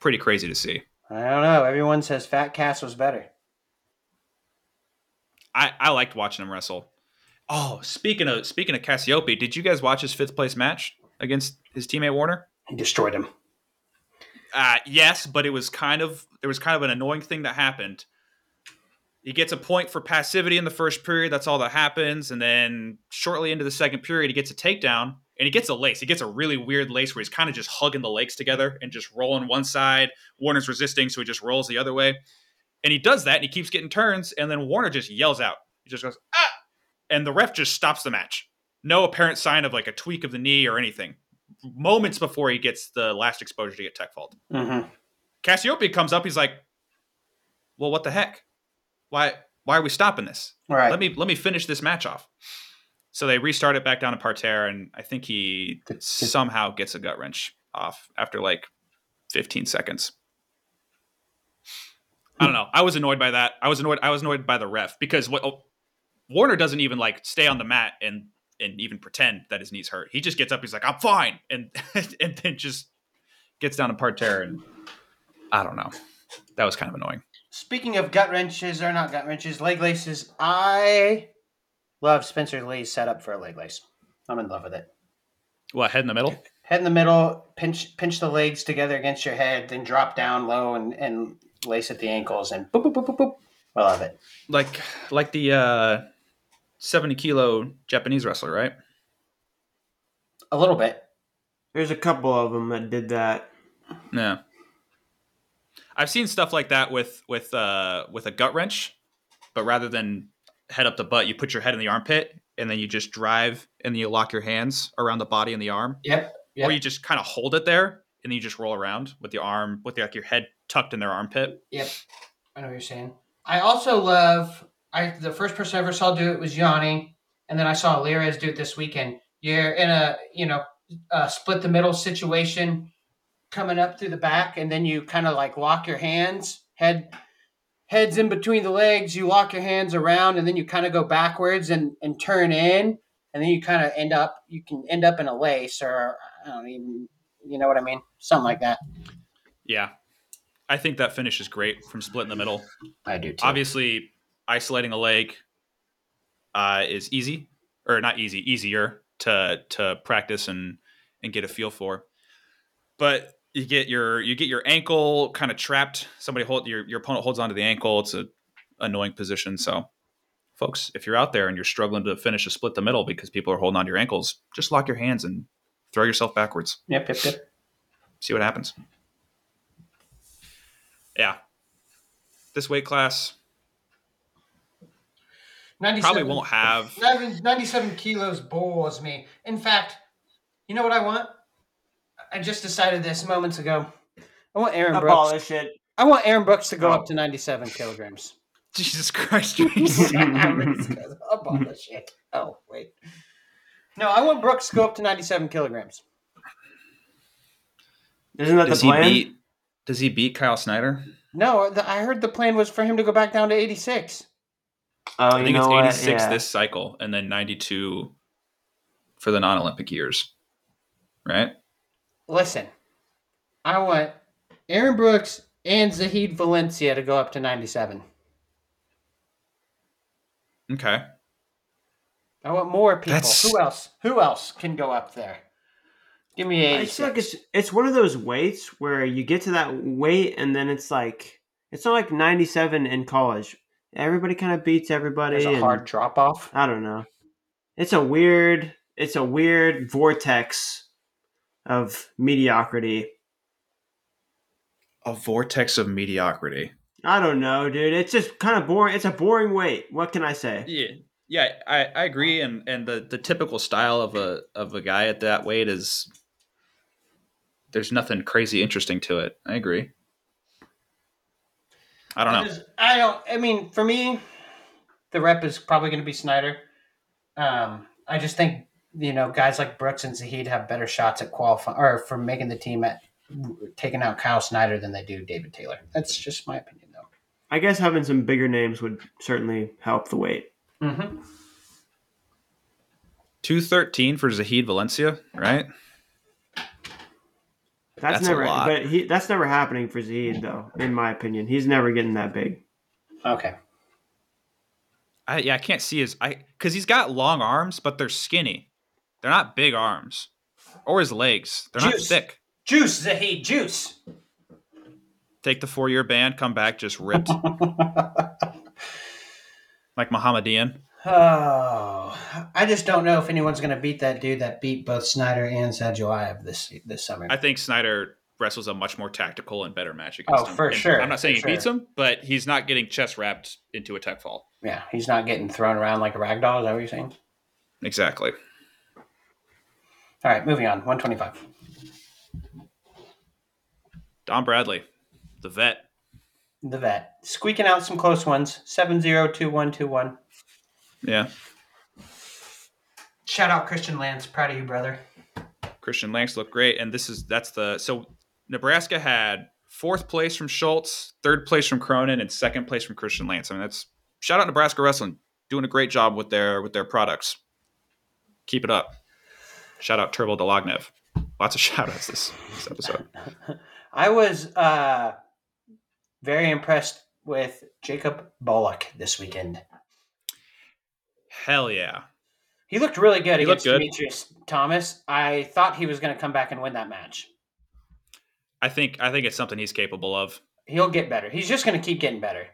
pretty crazy to see. I don't know. Everyone says Fat Cass was better. I liked watching him wrestle. Oh, speaking of Cassiope, did you guys watch his fifth place match against his teammate Warner? He destroyed him. Yes, but it was kind of an annoying thing that happened. He gets a point for passivity in the first period. That's all that happens. And then shortly into the second period, he gets a takedown and he gets a lace. He gets a really weird lace where he's kind of just hugging the legs together and just rolling one side. Warner's resisting, so he just rolls the other way. And he does that and he keeps getting turns. And then Warner just yells out. He just goes, ah! And the ref just stops the match. No apparent sign of like a tweak of the knee or anything. Moments before he gets the last exposure to get tech fault. Mm-hmm. Cassiope comes up. He's like, well, what the heck? Why are we stopping this? All right. Let me finish this match off. So they restart it back down to Parterre, and I think he somehow gets a gut wrench off after like 15 seconds. I don't know. I was annoyed by that. I was annoyed by the ref because Warner doesn't even like stay on the mat and even pretend that his knee's hurt. He just gets up. He's like, I'm fine. And then just gets down to Parterre. And I don't know. That was kind of annoying. Speaking of gut wrenches, or not gut wrenches, leg laces, I love Spencer Lee's setup for a leg lace. I'm in love with it. What, head in the middle? Head in the middle, pinch the legs together against your head, then drop down low and lace at the ankles, and boop, boop, boop, boop, boop. I love it. Like the 70-kilo Japanese wrestler, right? A little bit. There's a couple of them that did that. Yeah. I've seen stuff like that with a gut wrench, but rather than head up the butt, you put your head in the armpit and then you just drive and then you lock your hands around the body and the arm. Yep. Or you just kind of hold it there and then you just roll around with the arm, with like your head tucked in their armpit. Yep. I know what you're saying. I also love, the first person I ever saw do it was Yanni. And then I saw Lirez do it this weekend. You're in a split the middle situation, coming up through the back, and then you kind of like lock your hands, heads in between the legs, you lock your hands around, and then you kind of go backwards and turn in, and then you kind of end up in a lace, or I don't even, you know what I mean? Something like that. Yeah. I think that finish is great from split in the middle. I do too. Obviously, isolating a leg is easy, or not easy, easier to practice and get a feel for. But you get your ankle kind of trapped. Somebody your opponent holds onto the ankle. It's an annoying position. So, folks, if you're out there and you're struggling to finish a split the middle because people are holding onto your ankles, just lock your hands and throw yourself backwards. Yep. See what happens. Yeah, this weight class probably won't have 97 kilos bores me. In fact, you know what I want? I just decided this moments ago. I want Aaron Brooks. Abolish it. I want Aaron Brooks to go up to 97 kilograms. Jesus Christ. Abolish it. Oh, wait. No, I want Brooks to go up to 97 kilograms. Isn't that the plan? Does he beat Kyle Snyder? No, I heard the plan was for him to go back down to 86. I think it's 86 this cycle and then 92 for the non-Olympic years. Right? Listen, I want Aaron Brooks and Zahid Valencia to go up to 97. Okay. I want more people. Who else can go up there? Give me 86. I feel like it's one of those weights where you get to that weight and then it's like, it's not like 97 in college. Everybody kind of beats everybody. There's a hard drop off. I don't know. It's a weird vortex of mediocrity. A vortex of mediocrity. I don't know, dude. It's just kind of boring. It's a boring weight. What can I say? Yeah, I agree. And the typical style of a guy at that weight is there's nothing crazy interesting to it. I agree. I don't know. I mean, for me, the rep is probably going to be Snyder. I just think, you know, guys like Brooks and Zahid have better shots at qualifying or for making the team at taking out Kyle Snyder than they do David Taylor. That's just my opinion, though. I guess having some bigger names would certainly help the weight. Mm-hmm. 213 for Zahid Valencia, right? That's never, but that's never happening for Zahid, though. In my opinion, he's never getting that big. Okay. I can't see his because he's got long arms, but they're skinny. They're not big arms, or his legs. They're not thick. Juice, Zahid, juice. Take the 4-year ban, come back, just ripped. Like Mohammedian. Oh, I just don't know if anyone's going to beat that dude that beat both Snyder and Sajuayev this summer. I think Snyder wrestles a much more tactical and better match against him. Oh, for sure. I'm not saying he beats him, but he's not getting chest wrapped into a tech fall. Yeah, he's not getting thrown around like a rag doll. Is that what you're saying? Exactly. All right, moving on. 125. Don Bradley, the vet. The vet. Squeaking out some close ones. 7-0-2-1-2-1. Yeah. Shout out Christian Lance. Proud of you, brother. Christian Lance looked great. And so Nebraska had 4th place from Schultz, 3rd place from Cronin, and 2nd place from Christian Lance. I mean, that's shout out Nebraska wrestling, doing a great job with their products. Keep it up. Shout out Turbo Delognev. Lots of shout outs this episode. I was very impressed with Jacob Bollock this weekend. Hell yeah. He looked really good against Demetrius Thomas. I thought he was going to come back and win that match. I think it's something he's capable of. He'll get better. He's just going to keep getting better.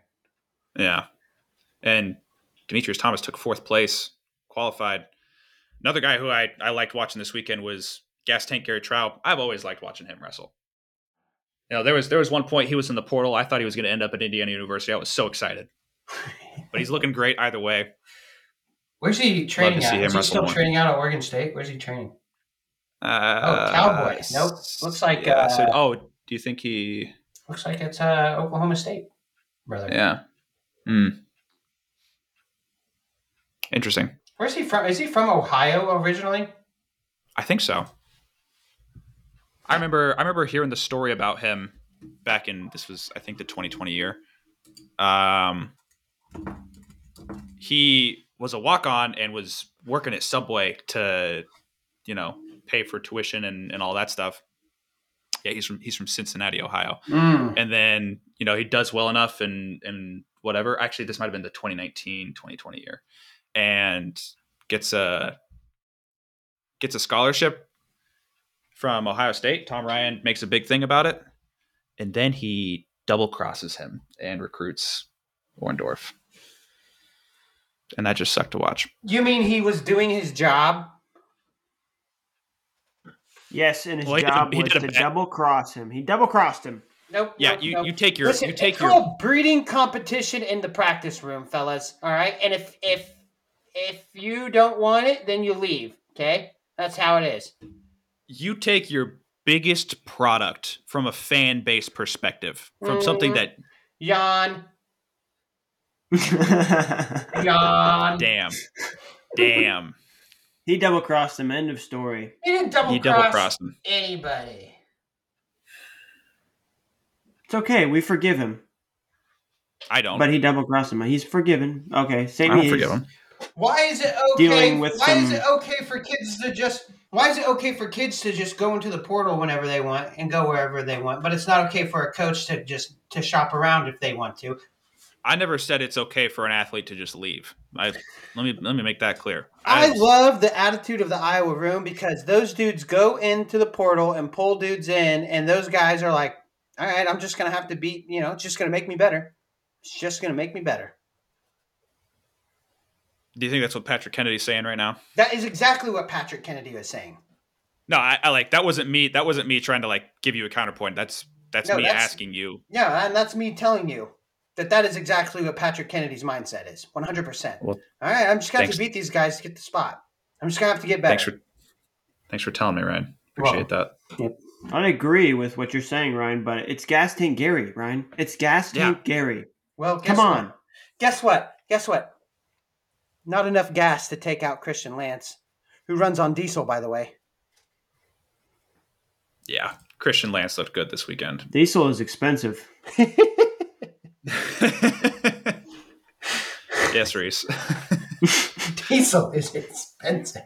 Yeah. And Demetrius Thomas took 4th place, qualified. Another guy who I liked watching this weekend was Gas Tank Gary Trout. I've always liked watching him wrestle. You know, there was one point he was in the portal. I thought he was going to end up at Indiana University. I was so excited. But he's looking great either way. Where's he training at? Is he still training out at Oregon State? Where's he training? Cowboy. Nope. Looks like... Yeah, do you think he... Looks like it's Oklahoma State, brother. Yeah. Hmm. Interesting. Where's he from? Is he from Ohio originally? I think so. I remember hearing the story about him back in, this was, I think, the 2020 year. He was a walk-on and was working at Subway to, pay for tuition and all that stuff. Yeah, he's from Cincinnati, Ohio. Mm. And then, he does well enough and whatever. Actually, this might have been the 2019-2020 year. And gets a scholarship from Ohio State. Tom Ryan makes a big thing about it. And then he double crosses him and recruits Orndorff. And that just sucked to watch. You mean he was doing his job? Yes, and his job was to double cross him. He double crossed him. Nope. Yeah, you take your. Listen, it's called breeding competition in the practice room, fellas. All right, and if you don't want it, then you leave. Okay, that's how it is. You take your biggest product from a fan base perspective, from something that. Yawn. Yawn. Damn. He double crossed him. End of story. He didn't double cross anybody. It's okay. We forgive him. I don't. But he double crossed him. He's forgiven. Okay. Same. I don't forgive him. Why is it okay? Why is it okay for kids to just go into the portal whenever they want and go wherever they want? But it's not okay for a coach to just to shop around if they want to. I never said it's okay for an athlete to just leave. Let me make that clear. I love the attitude of the Iowa room because those dudes go into the portal and pull dudes in, and those guys are like, all right, I'm just going to have to beat, it's just going to make me better. It's just going to make me better. Do you think that's what Patrick Kennedy's saying right now? That is exactly what Patrick Kennedy was saying. No, I like, that wasn't me. That wasn't me trying to give you a counterpoint. That's asking you. Yeah. And that's me telling you. That is exactly what Patrick Kennedy's mindset is, 100%. Well, all right, I'm just going to have to beat these guys to get the spot. I'm just going to have to get better. Thanks for telling me, Ryan. Appreciate that. Yep. I agree with what you're saying, Ryan, but it's Gas Tank Gary, Ryan. It's Gas Tank Gary. Well, Guess what? Not enough gas to take out Christian Lance, who runs on diesel, by the way. Yeah, Christian Lance looked good this weekend. Diesel is expensive. Yes, Reese. Diesel is expensive.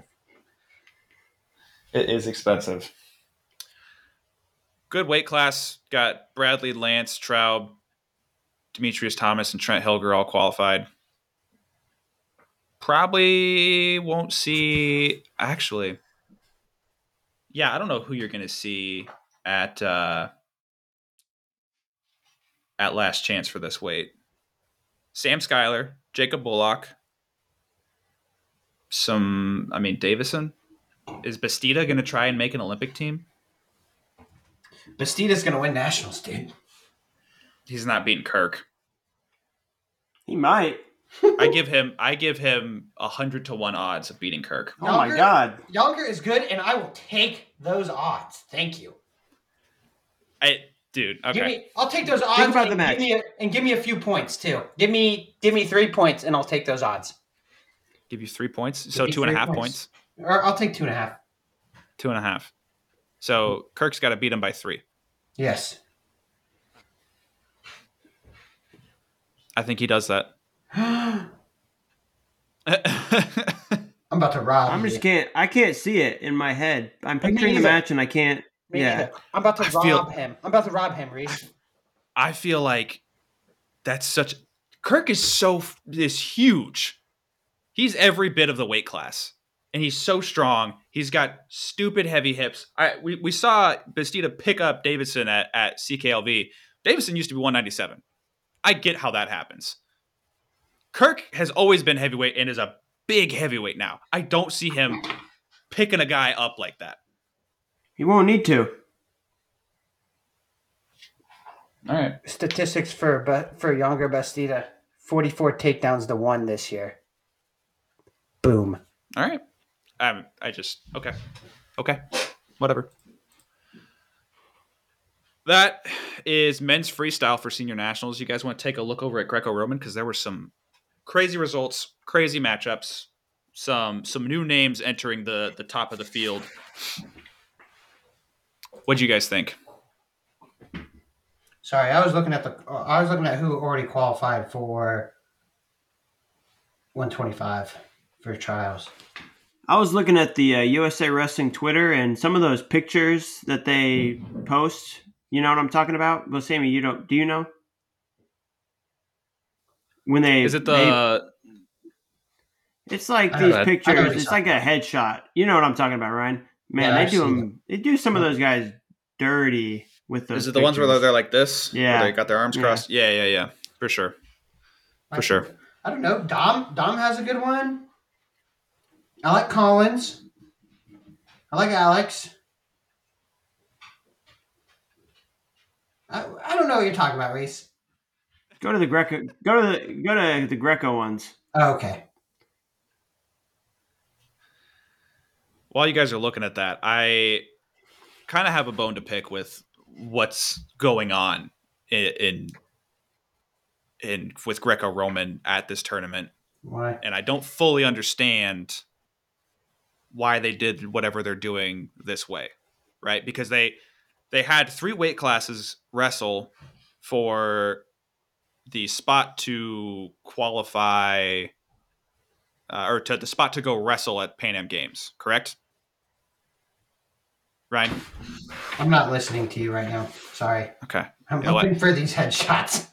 It is expensive. Good weight class. Got Bradley, Lance, Traub, Demetrius Thomas, and Trent Hilger all qualified. Probably won't see... Actually, yeah, I don't know who you're going to see at last chance for this weight. Sam Schuyler, Jacob Bullock, Davison. Is Bastida going to try and make an Olympic team? Bastida's going to win nationals, dude. He's not beating Kirk. He might. I give him 100 to 1 odds of beating Kirk. Younger, oh my God. Younger is good, and I will take those odds. Thank you. Okay. I'll take those odds. Think about the match. Give me a few points too. Give me 3 points, and I'll take those odds. Give you 3 points, so 2.5 points. Or I'll take 2.5. 2.5. So Kirk's got to beat him by 3. Yes. I think he does that. I'm about to rob. I can't see it in my head. I'm picturing the match and I can't. Me yeah. Neither. I'm about to rob him, Reese. I feel like that's Kirk is this huge. He's every bit of the weight class. And he's so strong. He's got stupid heavy hips. We saw Bastida pick up Davidson at CKLV. Davidson used to be 197. I get how that happens. Kirk has always been heavyweight and is a big heavyweight now. I don't see him picking a guy up like that. He won't need to. All right. Statistics for younger Bastida: 44 takedowns to 1 this year. Boom. All right. Okay. Whatever. That is men's freestyle for senior nationals. You guys want to take a look over at Greco-Roman because there were some crazy results, crazy matchups, some new names entering the top of the field. What do you guys think? Sorry, I was looking at who already qualified for 125 for trials. I was looking at the USA Wrestling Twitter and some of those pictures that they post. You know what I'm talking about? Well, Sammy, you don't. Do you know? When they is it the? It's like these pictures. It's like a headshot. You know what I'm talking about, Ryan? Man, yeah, they do some of those guys dirty with those. Is it the ones where they're like this? Yeah, where they got their arms crossed. Yeah, for sure. I don't know. Dom has a good one. I like Collins. I like Alex. I don't know what you're talking about, Reese. Go to the Greco ones. Oh, okay. While you guys are looking at that, I kind of have a bone to pick with what's going on in with Greco-Roman at this tournament. Why? And I don't fully understand why they did whatever they're doing this way, right? Because they had 3 weight classes wrestle for the spot to qualify or to the spot to go wrestle at Pan Am Games, correct? Ryan? I'm not listening to you right now. Sorry. Okay. I'm looking for these headshots.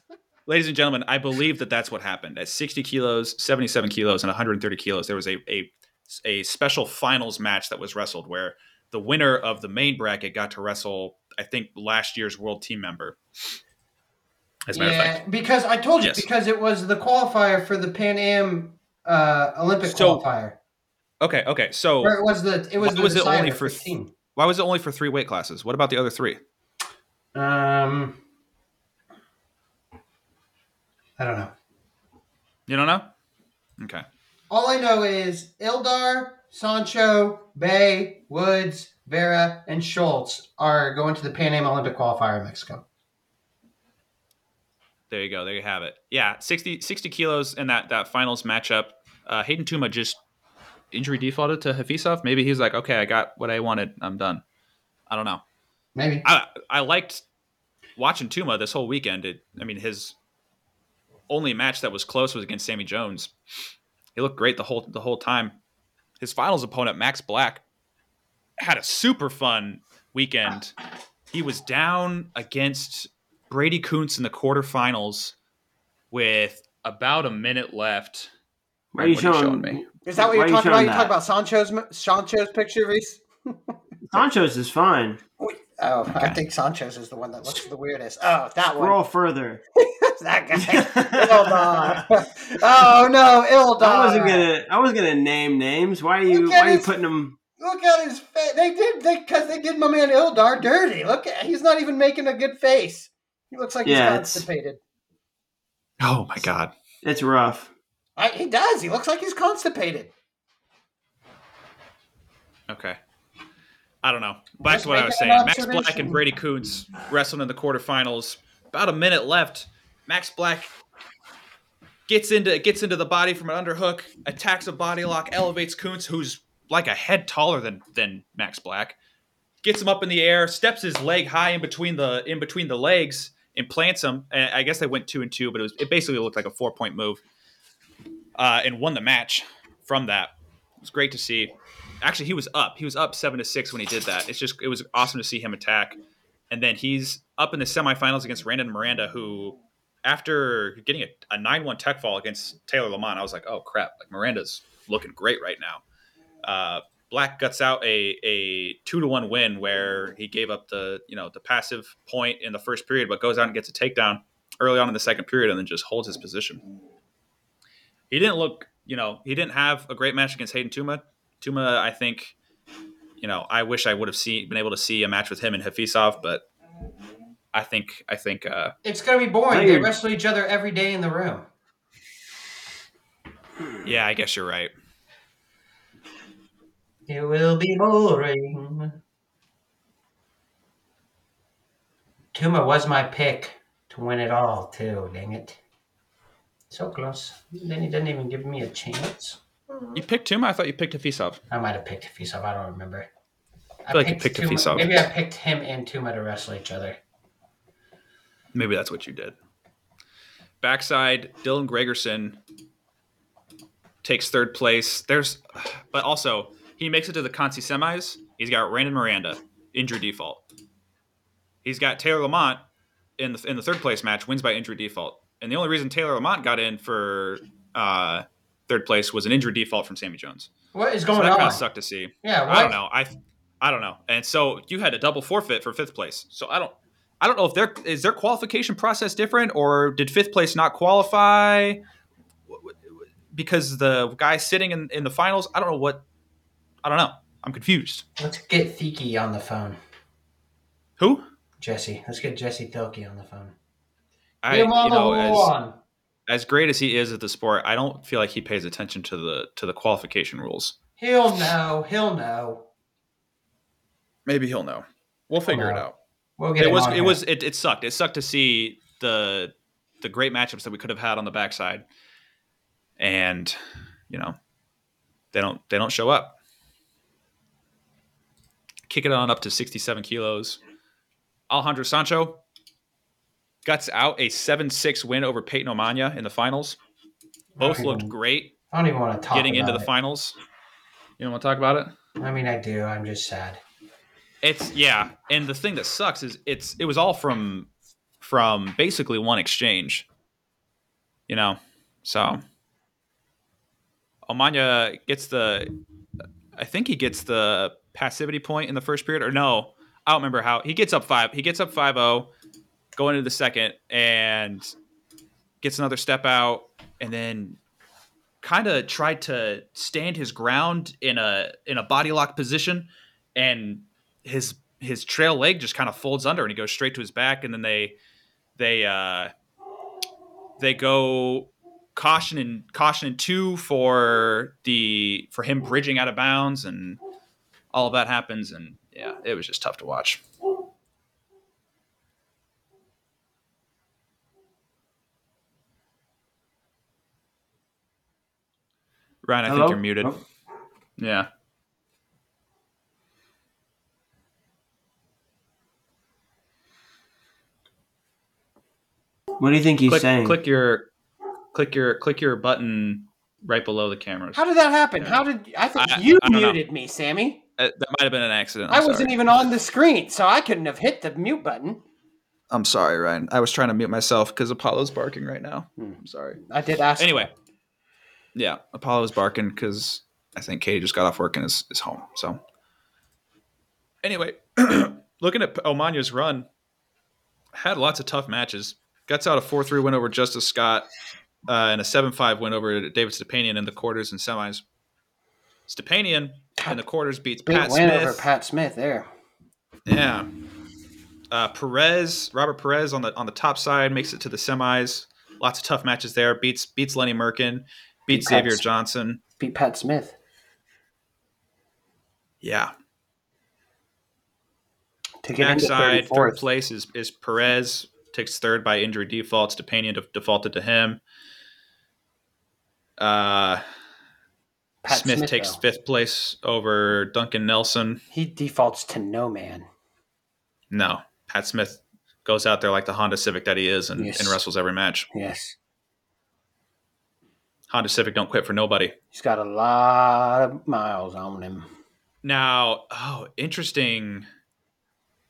Ladies and gentlemen, I believe that's what happened. At 60 kilos, 77 kilos, and 130 kilos, there was a special finals match that was wrestled where the winner of the main bracket got to wrestle, I think, last year's world team member. As a matter of fact. Because I told you, because it was the qualifier for the Pan Am Olympic qualifier. Okay. So or why was it only for 3 weight classes? What about the other 3? I don't know. You don't know? Okay. All I know is Ildar, Sancho, Bay, Woods, Vera, and Schultz are going to the Pan Am Olympic qualifier in Mexico. There you go. There you have it. Yeah, 60 kilos in that finals matchup. Hayden Tuma just injury defaulted to Hafizov. Maybe he's like, okay, I got what I wanted. I'm done. I don't know. Maybe. I liked watching Tuma this whole weekend. His only match that was close was against Sammy Jones. He looked great the whole time. His finals opponent, Max Black, had a super fun weekend. He was down against Brady Kuntz in the quarterfinals with about a minute left. Why are you showing me? Is that what you're talking about? You're talking about Sancho's picture, Reese? Sancho's is fine. Oh, okay. I think Sancho's is the one that looks the weirdest. Oh, that one. Scroll further. That guy. Ildon. Oh no, Ildon. I wasn't gonna name names. Why are you putting them? Look at his face. They did my man Ildar dirty. He's not even making a good face. He looks like he's constipated. Oh my God, it's rough. He does. He looks like he's constipated. Okay, I don't know. Back to what I was saying. Max Black and Brady Kuntz wrestling in the quarterfinals. About a minute left. Max Black gets into the body from an underhook, attacks a body lock, elevates Kuntz, who's like a head taller than Max Black, gets him up in the air, steps his leg high in between the legs, and plants him. And I guess they went 2-2, but it basically looked like a 4-point move, and won the match from that. It was great to see. Actually, he was up 7-6 when he did that. It was awesome to see him attack. And then he's up in the semifinals against Brandon Miranda, who, after getting a 9-1 tech fall against Taylor Lamont, I was like, oh crap, like Miranda's looking great right now. Black guts out a 2-1 win where he gave up the passive point in the first period, but goes out and gets a takedown early on in the second period and then just holds his position. He didn't look, he didn't have a great match against Hayden Tuma. Tuma, I think, I wish I would have been able to see a match with him and Hafizov, but I think it's going to be boring. They wrestle each other every day in the room. Yeah, I guess you're right. It will be boring. Tuma was my pick to win it all, too. Dang it. So close. Then he didn't even give me a chance. You picked Tuma? I thought you picked Hafizov. I might have picked Hafizov. I don't remember. I feel like you picked Hafizov. Maybe I picked him and Tuma to wrestle each other. Maybe that's what you did. Backside, Dylan Gregerson takes third place. But also, he makes it to the Conci semis. He's got Brandon Miranda, injury default. He's got Taylor Lamont in the third place match, wins by injury default. And the only reason Taylor Lamont got in for third place was an injury default from Sammy Jones. What is going on? That kind of sucked to see. Yeah, what? I don't know. I don't know. And so you had a double forfeit for fifth place. So I don't know if is their qualification process different, or did fifth place not qualify because the guy sitting in the finals? I don't know. I'm confused. Let's get Thilke on the phone. Who? Jesse. Let's get Jesse Thilke on the phone. As great as he is at the sport, I don't feel like he pays attention to the qualification rules. He'll know. Maybe he'll know. We'll figure it out. We'll get it sucked. It sucked to see the great matchups that we could have had on the backside, and they don't show up. Kick it on up to 67 kilos. Alejandro Sancho guts out a 7-6 win over Peyton Omanya in the finals. Both looked great. I don't even want to talk getting about into the it. Finals. You don't want to talk about it? I mean, I do. I'm just sad. It's yeah, and the thing that sucks is it was all from basically one exchange. So Omanya gets the passivity point in the first period, or no, I don't remember how. He gets up 5-0 going into the second and gets another step out, and then kind of tried to stand his ground in a body lock position, and his trail leg just kind of folds under and he goes straight to his back, and then they go caution and two for him bridging out of bounds, and all of that happens, and yeah, it was just tough to watch. Ryan, I think you're muted. Oh. Yeah. What do you think he's saying? Click your button right below the cameras. How did that happen? How did I think you muted me, Sammy? That might have been an accident. I wasn't even on the screen, so I couldn't have hit the mute button. I'm sorry, Ryan. I was trying to mute myself because Apollo's barking right now. I'm sorry. I did ask. Anyway, yeah, Apollo's barking because I think Katie just got off work and is home. So anyway, looking at Omanya's run, had lots of tough matches. Guts out a 4-3 win over Justice Scott and a 7-5 win over David Stepanian in the quarters and semis. Stepanian in the quarters beats Pat Smith there. Yeah. Robert Perez on the top side makes it to the semis. Lots of tough matches there. Beats Lenny Merkin, beats Xavier Johnson, beat Pat Smith. Yeah. Backside, third place is Perez. Takes third by injury default. Stepanian defaulted to him. Pat Smith takes fifth place over Duncan Nelson. He defaults to no man. No. Pat Smith goes out there like the Honda Civic that he is and wrestles every match. Yes. Honda Civic don't quit for nobody. He's got a lot of miles on him. Now, interesting.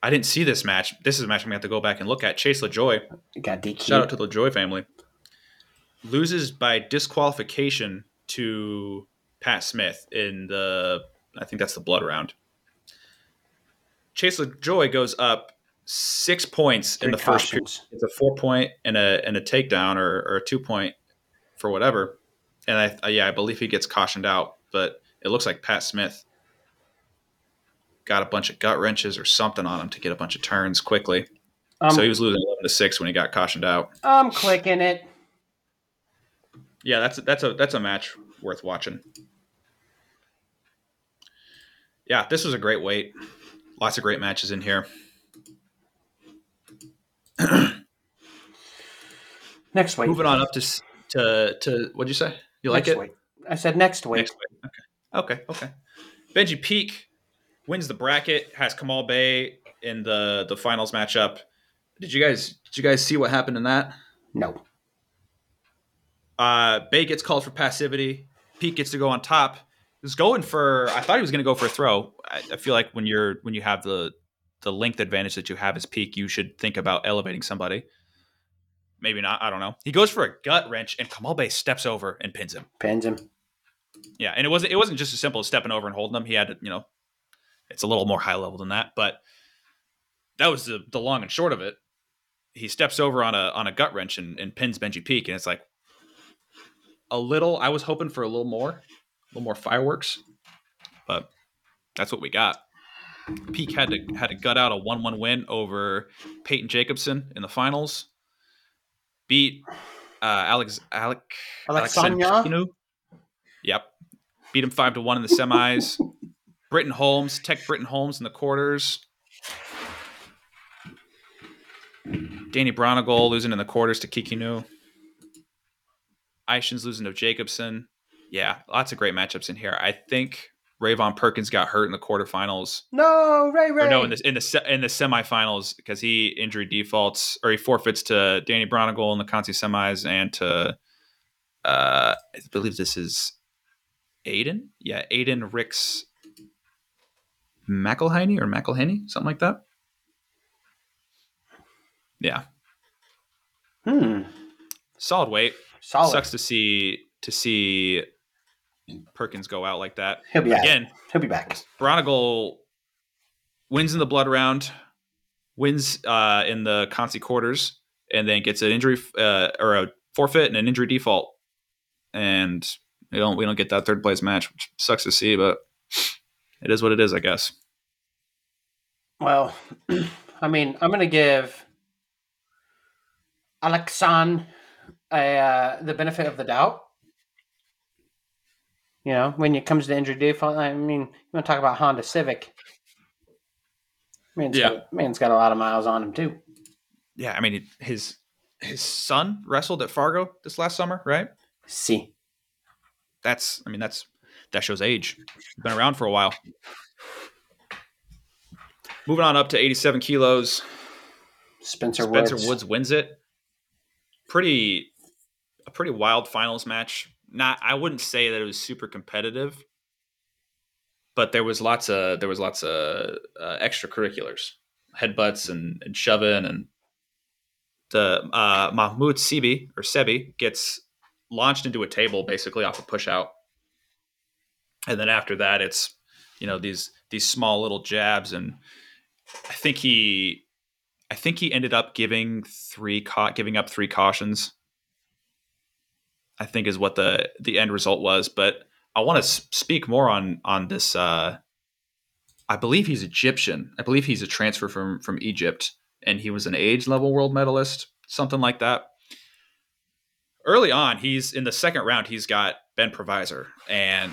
I didn't see this match. This is a match I'm going to have to go back and look at. Chase LaJoy. Got DQ. Shout out to the LaJoy family. Loses by disqualification to Pat Smith in the, I think that's the blood round. Chase LaJoy goes up 6 points in the first period. It's a 4 point and a takedown or a 2 point for whatever. And I believe he gets cautioned out, but it looks like Pat Smith got a bunch of gut wrenches or something on him to get a bunch of turns quickly. So he was losing 11-6 when he got cautioned out. I'm clicking it. Yeah, that's a match worth watching. Yeah, this was a great weight. Lots of great matches in here. Next week. Moving on up to what'd you say? You like it? Week. I said next week. Next week. Okay. Benji Peak wins the bracket. Has Kamal Bay in the finals matchup. Did you guys see what happened in that? No. Bay gets called for passivity. Peak gets to go on top. I thought he was going to go for a throw. I feel like when you have the length advantage that you have as Peak, you should think about elevating somebody. Maybe not. I don't know. He goes for a gut wrench, and Kamal Bay steps over and pins him. Yeah, and it wasn't just as simple as stepping over and holding him. He had to, it's a little more high level than that. But that was the long and short of it. He steps over on a gut wrench and pins Benji Peak, and it's like I was hoping for a little more fireworks, but that's what we got. Peak had to gut out a 1-1 win over Peyton Jacobson in the finals. Beat Alexandrino. Yep, beat him 5-1 in the semis. Britton Holmes in the quarters. Danny Bronigal losing in the quarters to Kikinu. Aishin's losing to Jacobson. Yeah, lots of great matchups in here. I think Rayvon Perkins got hurt in the quarterfinals. No, Ray. Or no, in the semifinals because he injury defaults or he forfeits to Danny Bronigal in the Conci semis and to I believe this is Aiden. Yeah, Aiden Ricks McElhaney, something like that. Yeah. Solid weight. Solid. Sucks to see Perkins go out like that. He'll be back. Bronigal wins in the blood round, wins in the Conci quarters, and then gets an injury or a forfeit and an injury default. And we don't get that third place match, which sucks to see, but it is what it is, I guess. Well, I mean, I'm going to give Alexan the benefit of the doubt. When it comes to injury default, I mean, you want to talk about Honda Civic. Man's got a lot of miles on him, too. Yeah, I mean, his son wrestled at Fargo this last summer, right? See. That shows age. He's been around for a while. Moving on up to 87 kilos. Spencer Woods wins it. A pretty wild finals match. I wouldn't say that it was super competitive. But there was lots of extracurriculars, headbutts and shoving, and the Mahmoud Sebi gets launched into a table basically off a push out, and then after that it's these small little jabs, and I think he ended up giving up three cautions, I think, is what the end result was. But I want to speak more on this. I believe he's Egyptian. I believe he's a transfer from Egypt, and he was an age level world medalist, something like that. Early on, he's in the second round. He's got Ben Provisor, and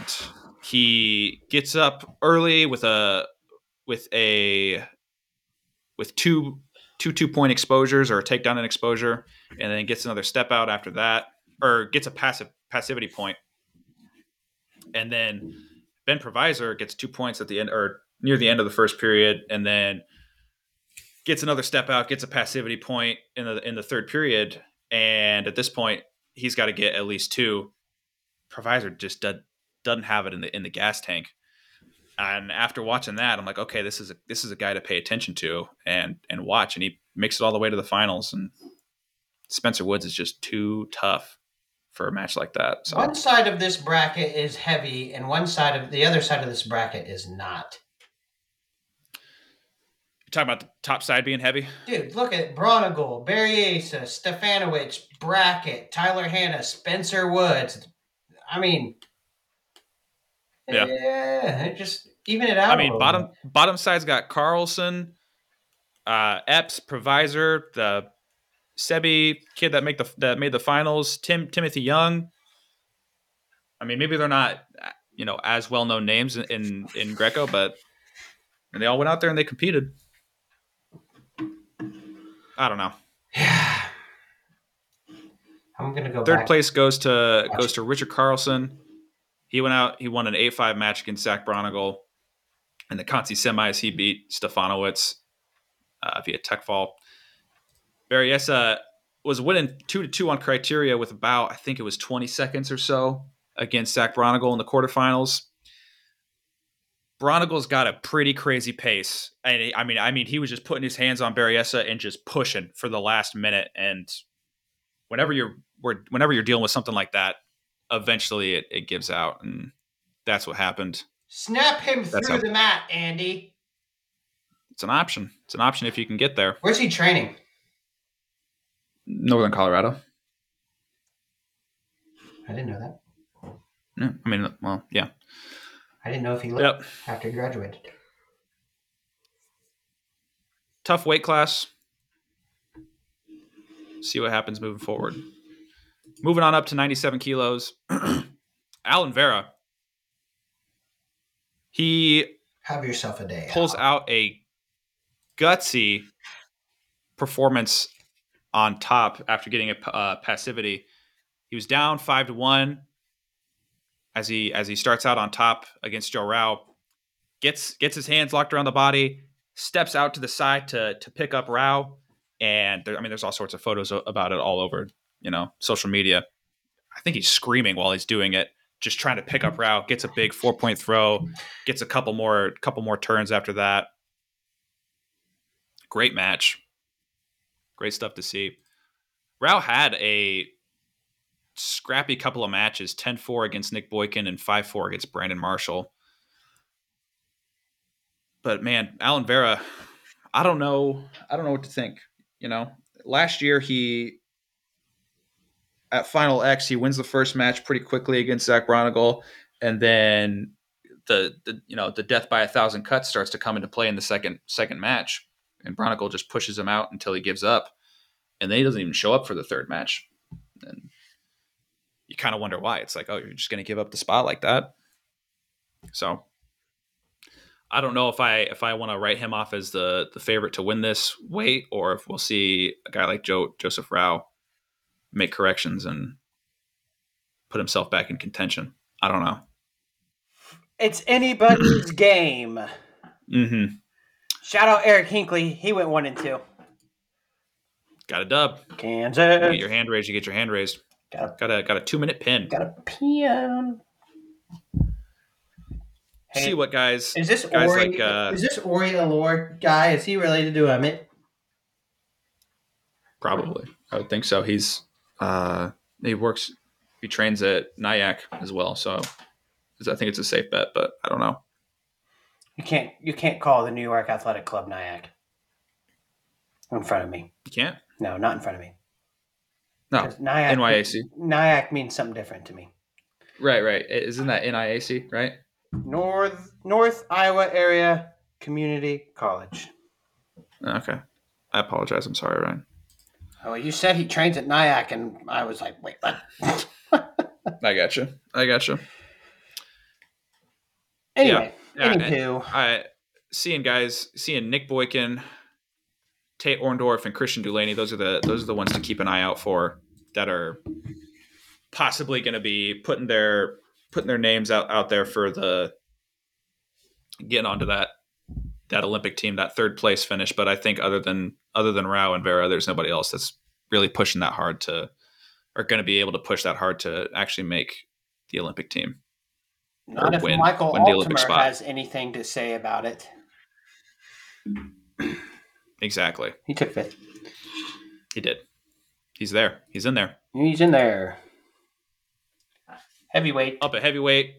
he gets up early with two-point exposures, or a takedown and exposure, and then gets another step out after that, or gets a passivity point. And then Ben Provisor gets 2 points at the end, or near the end of the first period, and then gets another step out, gets a passivity point in the third period. And at this point, he's got to get at least two. Provisor just doesn't have it in the gas tank. And after watching that, I'm like, okay, this is a guy to pay attention to and watch. And he makes it all the way to the finals. And Spencer Woods is just too tough for a match like that. So. One side of this bracket is heavy, and the other side of this bracket is not. You're talking about the top side being heavy? Dude, look at Bronigal, Berryessa, Stefanovic, Brackett, Tyler Hanna, Spencer Woods. I mean, yeah, just even it out. I mean, bottom side's got Carlson, Epps, Provisor, the Sebi kid that made the finals, Timothy Young. I mean, maybe they're not, as well-known names in Greco, but and they all went out there and they competed. I don't know. Yeah, I'm gonna go. Third back. Place goes to Richard Carlson. He went out. He won an 8-5 match against Zach Bronigal. In the Conci semis, he beat Stefanowitz via tech fall. Berryessa was winning 2-2 on criteria with about, I think it was 20 seconds or so against Zach Bronigal in the quarterfinals. Bronigal's got a pretty crazy pace. And I mean, he was just putting his hands on Berryessa and just pushing for the last minute. And whenever you're dealing with something like that, eventually it gives out. And that's what happened. Snap him through the mat, Andy. It's an option. It's an option if you can get there. Where's he training? Northern Colorado. I didn't know that. Yeah, yeah. I didn't know if he left after he graduated. Tough weight class. See what happens moving forward. Moving on up to 97 kilos. Alan Vera. He have yourself a day. Pulls out a gutsy performance on top after getting a passivity. He was down 5-1 as he starts out on top against Joe Rao, gets his hands locked around the body, steps out to the side to pick up Rao. And there's all sorts of photos about it all over, social media. I think he's screaming while he's doing it, just trying to pick up Rao, gets a big 4-point throw, gets a couple more turns after that. Great match. Great stuff to see. Rao had a scrappy couple of matches, 10-4 against Nick Boykin and 5-4 against Brandon Marshall. But man, Alan Vera, I don't know what to think. Last year at Final X, he wins the first match pretty quickly against Zach Bronigal, and then the death by 1,000 cuts starts to come into play in the second match. And Bronigal just pushes him out until he gives up, and then he doesn't even show up for the third match. And you kind of wonder why. It's like, oh, you're just going to give up the spot like that. So I don't know if I want to write him off as the favorite to win this weight, or if we'll see a guy like Joseph Rao make corrections and put himself back in contention. I don't know. It's anybody's game. Mm-hmm. Shout out Eric Hinkley. He went 1-2. Got a dub. Kansas. You get your hand raised. Got a 2-minute pin. Got a pin. Hey, see what guys. Is this guys Ori? Like, is this Ori Allure guy? Is he related to Emmett? Probably, I would think so. He's he works, he trains at NIAC as well. So I think it's a safe bet, but I don't know. You can't call the New York Athletic Club NIAC in front of me. You can't. No, not in front of me. No, NIAC, NYAC. NIAC means something different to me. Right. Isn't that NIAC, right? North Iowa Area Community College. Okay. I apologize. I'm sorry, Ryan. Oh, you said he trains at NIAC, and I was like, wait, what? I gotcha. Anyway, anywho. Seeing Nick Boykin, Tate Orndorff, and Christian Dulaney, those are the ones to keep an eye out for that are possibly going to be putting their names out there for the getting onto that Olympic team, that third place finish. But I think other than Rao and Vera, there's nobody else that's really pushing that hard to actually make the Olympic team. Not if Michael Altimer has anything to say about it. Exactly. He took fifth. He did. He's there. He's in there. He's in there. Heavyweight. Up at heavyweight.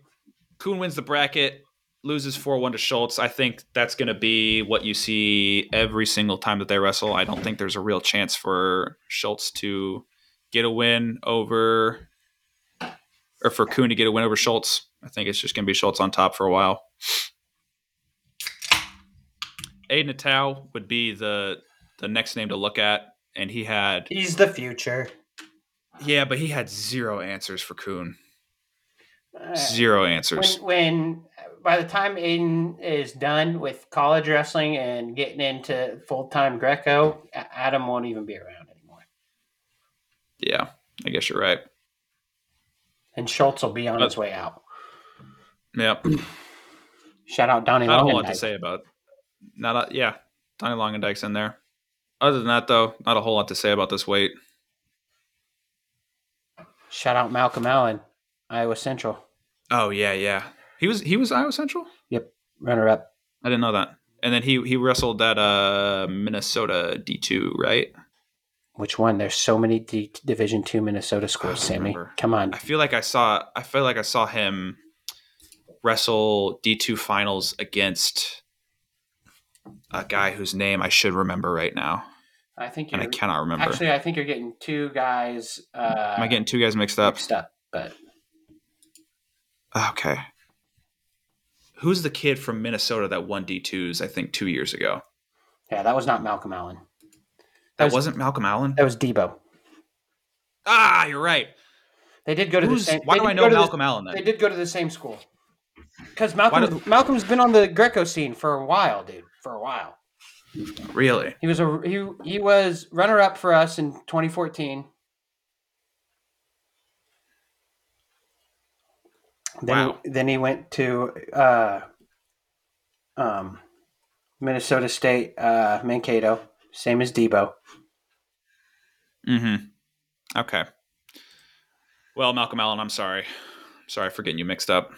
Kuhn wins the bracket. Loses 4-1 to Schultz. I think that's going to be what you see every single time that they wrestle. I don't think there's a real chance for Schultz to get a win over, or for Kuhn to get a win over Schultz. I think it's just going to be Schultz on top for a while. Aiden Atau would be the next name to look at, and he's the future. Yeah, but he had zero answers for Kuhn. Zero answers. When by the time Aiden is done with college wrestling and getting into full-time Greco, Adam won't even be around anymore. Yeah, I guess you're right. And Schultz will be on his way out. Yep. Shout out Donnie Longendyke. I don't know what to say about it. Donnie Longendyke's in there. Other than that, though, not a whole lot to say about this weight. Shout out Malcolm Allen, Iowa Central. Oh, yeah. He was Iowa Central? Yep, runner-up. I didn't know that. And then he wrestled that Minnesota D2, right? Which one? There's so many Division II Minnesota schools, Sammy. Remember. Come on. I feel like I saw him wrestle D2 finals against a guy whose name I should remember right now. I cannot remember. Actually, I think you're getting two guys. Am I getting two guys mixed up? Mixed up, but okay. Who's the kid from Minnesota that won D2s, I think, 2 years ago? Yeah, that was not Malcolm Allen. That wasn't Malcolm Allen? That was Debo. Ah, you're right. They did go to the same – Why do I know Malcolm Allen then? They did go to the same school. Because Malcolm's been on the Greco scene for a while, dude. For a while. Really? He was he was runner-up for us in 2014. Then he went to Minnesota State, Mankato, same as Debo. Mm-hmm. Okay. Well, Malcolm Allen, I'm sorry. Sorry for getting you mixed up.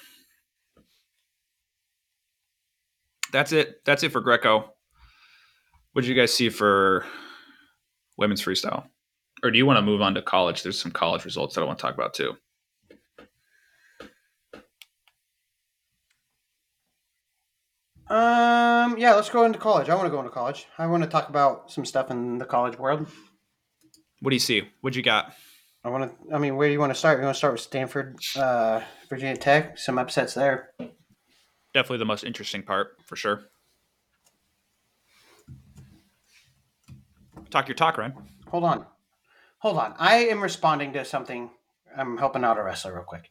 That's it. That's it for Greco. What did you guys see for women's freestyle? Or do you want to move on to college? There's some college results that I want to talk about too. Yeah, let's go into college. I want to go into college. I want to talk about some stuff in the college world. What do you see? What you got? Where do you want to start? You want to start with Stanford, Virginia Tech, some upsets there. Definitely the most interesting part, for sure. Talk your talk, Ryan. Hold on. I am responding to something. I'm helping out a wrestler real quick.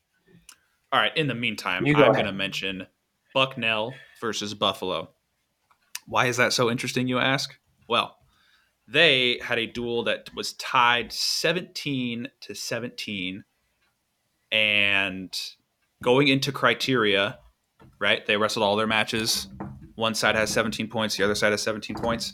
All right. In the meantime, I'm going to mention Bucknell versus Buffalo. Why is that so interesting, you ask? Well, they had a duel that was tied 17-17, and going into criteria, right? They wrestled all their matches. One side has 17 points. The other side has 17 points.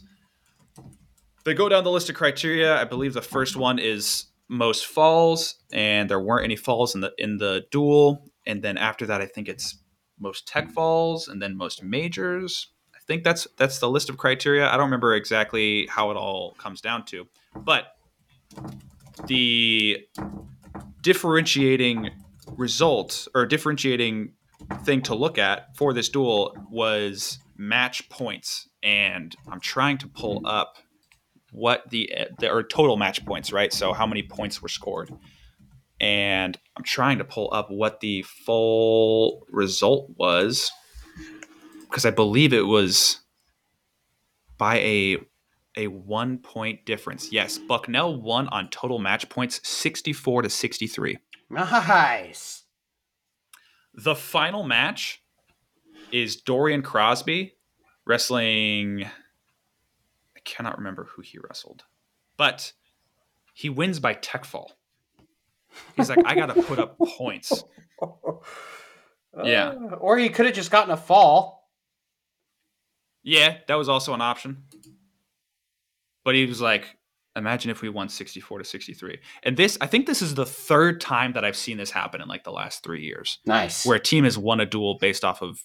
They go down the list of criteria. I believe the first one is most falls, and there weren't any falls in the duel. And then after that, I think it's most tech falls, and then most majors. I think that's the list of criteria. I don't remember exactly how it all comes down to, but the differentiating result or differentiating thing to look at for this duel was match points. And I'm trying to pull up what the or total match points, right? So how many points were scored. And I'm trying to pull up what the full result was, because I believe it was by a 1 point difference. Yes, Bucknell won on total match points 64 to 63. Nice. The final match is Dorian Crosby wrestling. I cannot remember who he wrestled, but he wins by tech fall. He's like, I got to put up points. Yeah. Or he could have just gotten a fall. Yeah, that was also an option. But he was like, imagine if we won 64 to 63. And this, I think this is the third time that I've seen this happen in like the last 3 years. Nice. Where a team has won a duel based off of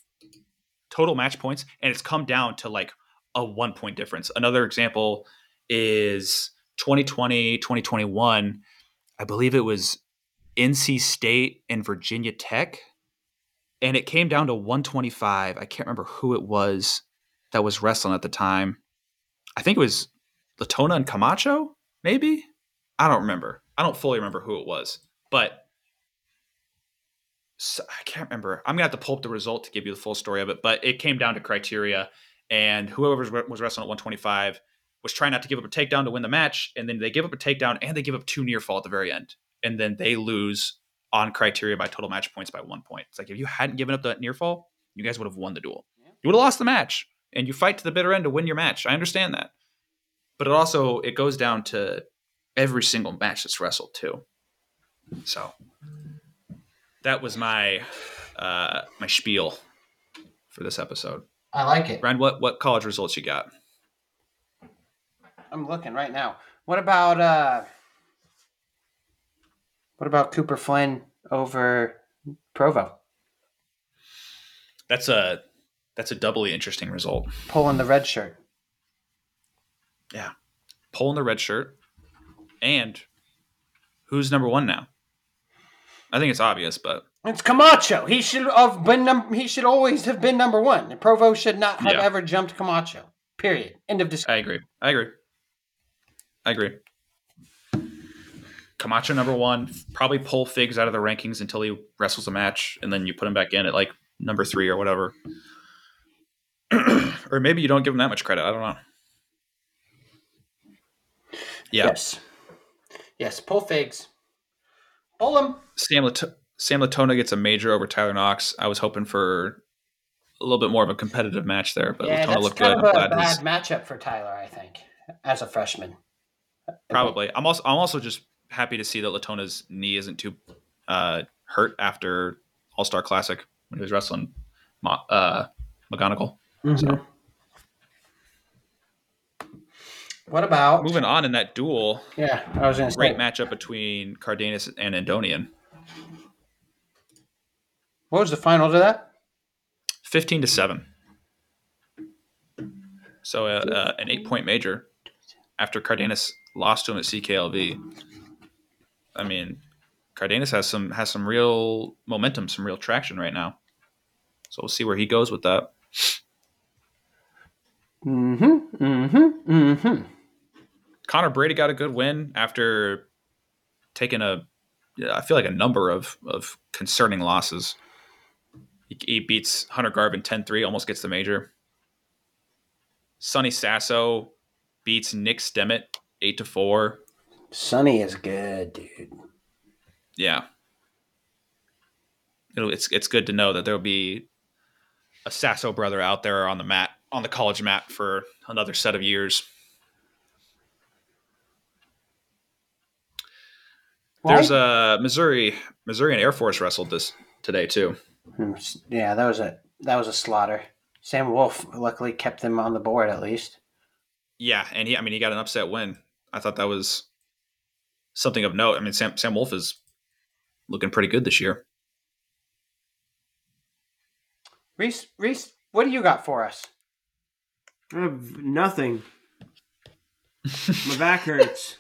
total match points. And it's come down to like a 1 point difference. Another example is 2020, 2021. I believe it was NC State and Virginia Tech. And it came down to 125. I can't remember who it was that was wrestling at the time. I think it was Latona and Camacho, maybe? I don't remember. I don't fully remember who it was. But so, I can't remember. I'm going to have to pull up the result to give you the full story of it. But it came down to criteria. And whoever was wrestling at 125 was trying not to give up a takedown to win the match, and then they give up a takedown and they give up two near fall at the very end, and then they lose on criteria by total match points by 1 point. It's like, if you hadn't given up that near fall, you guys would have won the duel. Yeah. You would have lost the match, and you fight to the bitter end to win your match. I understand that, but it goes down to every single match that's wrestled too. So that was my my spiel for this episode. I like it, Ryan. What college results you got? I'm looking right now. What about Cooper Flynn over Provo? That's a doubly interesting result. Pulling the red shirt. Yeah. Pulling the red shirt. And who's number one now? I think it's obvious, but it's Camacho. He should always have been number one. And Provo should not have ever jumped Camacho. Period. End of discussion. I agree. Camacho number one, probably pull Figs out of the rankings until he wrestles a match, and then you put him back in at like number three or whatever. Or maybe you don't give him that much credit. I don't know. Yeah. Yes, pull Figs. Pull him. Sam Latona gets a major over Tyler Knox. I was hoping for a little bit more of a competitive match there, but Latona looked good. That's kind of a bad matchup for Tyler, I think, as a freshman. Probably. I'm also just happy to see that Latona's knee isn't too hurt after All-Star Classic when he was wrestling McGonagall. Mm-hmm. So, what about moving on in that duel? Yeah, I was going to say great matchup between Cardenas and Andonian. What was the final to that? 15-7. So an 8 point major after Cardenas lost to him at CKLV. I mean, Cardenas has some real momentum, some real traction right now. So we'll see where he goes with that. Mm-hmm, mm-hmm, mm-hmm. Connor Brady got a good win after taking a number of concerning losses. He beats Hunter Garvin 10-3, almost gets the major. Sonny Sasso beats Nick Stemmett 8-4. Sonny is good, dude. Yeah. It's good to know that there'll be a Sasso brother out there on the mat, on the college mat, for another set of years. What? There's a Missouri and Air Force wrestled this today too. Yeah, that was a slaughter. Sam Wolf luckily kept them on the board at least. Yeah, and he got an upset win. I thought that was something of note. I mean, Sam Wolf is looking pretty good this year. Reese, what do you got for us? I have nothing. My back hurts.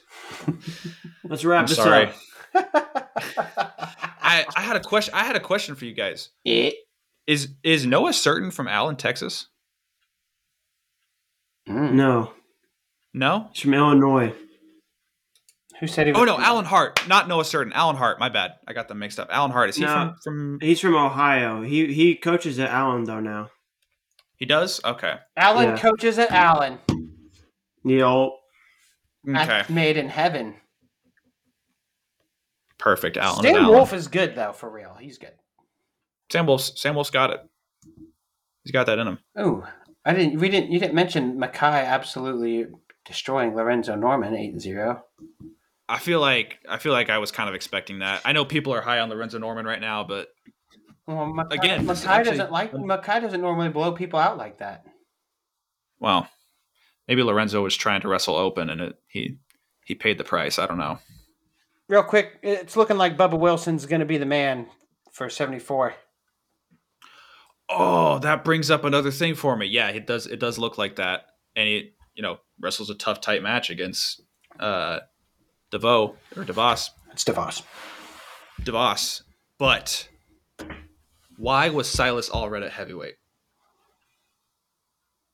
Let's wrap this up. I had a question. I had a question for you guys. Is Noah Certain from Allen, Texas? No. No? He's from Illinois. Who said he was? Oh, no, Allen Hart. Not Noah Certain. Allen Hart. My bad. I got them mixed up. Allen Hart. Is he from... He's from Ohio. He coaches at Allen, though, now. He does? Okay. Allen coaches at Allen. Yep. Okay. Made in heaven. Perfect, Allen. Sam Wolf is good, though, for real. He's good. Sam Wolf's got it. He's got that in him. Oh, you didn't mention Makai absolutely destroying Lorenzo Norman 8-0. I feel like I was kind of expecting that. I know people are high on Lorenzo Norman right now, but Makai doesn't normally blow people out like that. Well, maybe Lorenzo was trying to wrestle open, and he paid the price. I don't know. Real quick, it's looking like Bubba Wilson's going to be the man for 74. Oh, that brings up another thing for me. Yeah, it does. It does look like that, and he, wrestles a tough, tight match against. DeVos. It's DeVos. DeVos. But why was Silas Allred at heavyweight?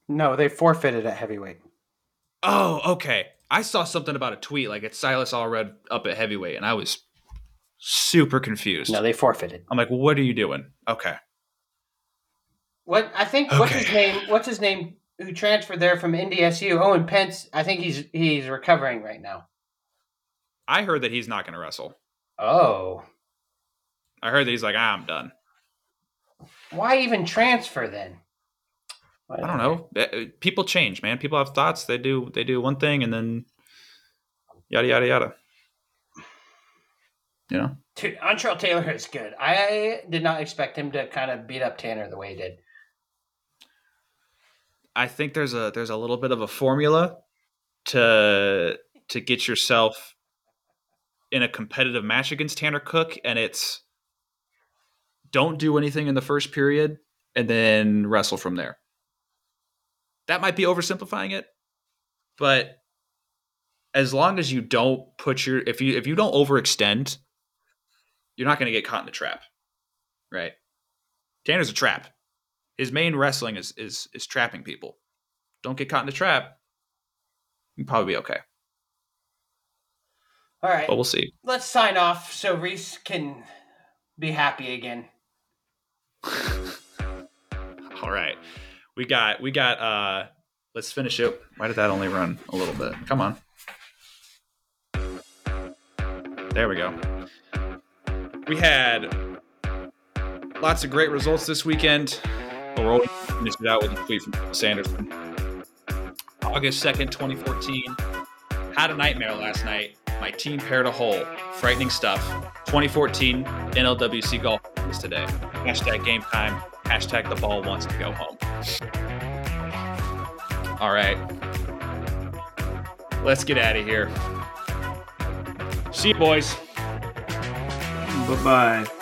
No, they forfeited at heavyweight. Oh, okay. I saw something about a tweet like it's Silas Allred up at heavyweight, and I was super confused. No, they forfeited. I'm like, well, what are you doing? Okay. What's his name? Who transferred there from NDSU? Owen Pence. I think he's recovering right now. I heard that he's not going to wrestle. Oh. I heard that he's like, I'm done. Why even transfer then? Whatever. I don't know. People change, man. People have thoughts. They do one thing and then yada, yada, yada. You know? Dude, Antrell Taylor is good. I did not expect him to kind of beat up Tanner the way he did. I think there's a little bit of a formula to get yourself in a competitive match against Tanner Cook, and it's don't do anything in the first period and then wrestle from there. That might be oversimplifying it, but as long as you don't put your if you don't overextend, you're not going to get caught in the trap, right? Tanner's a trap. His main wrestling is trapping people. Don't get caught in the trap. You'll probably be okay. All right. But we'll see. Let's sign off so Reese can be happy again. All right. We got let's finish it. Why did that only run a little bit? Come on. There we go. We had lots of great results this weekend. But we're only finished it out with a tweet from Sanderson. August 2nd, 2014. Had a nightmare last night. My team paired a hole. Frightening stuff. 2014 NLWC golf is today. Hashtag game time. Hashtag the ball wants to go home. All right. Let's get out of here. See you, boys. Bye-bye.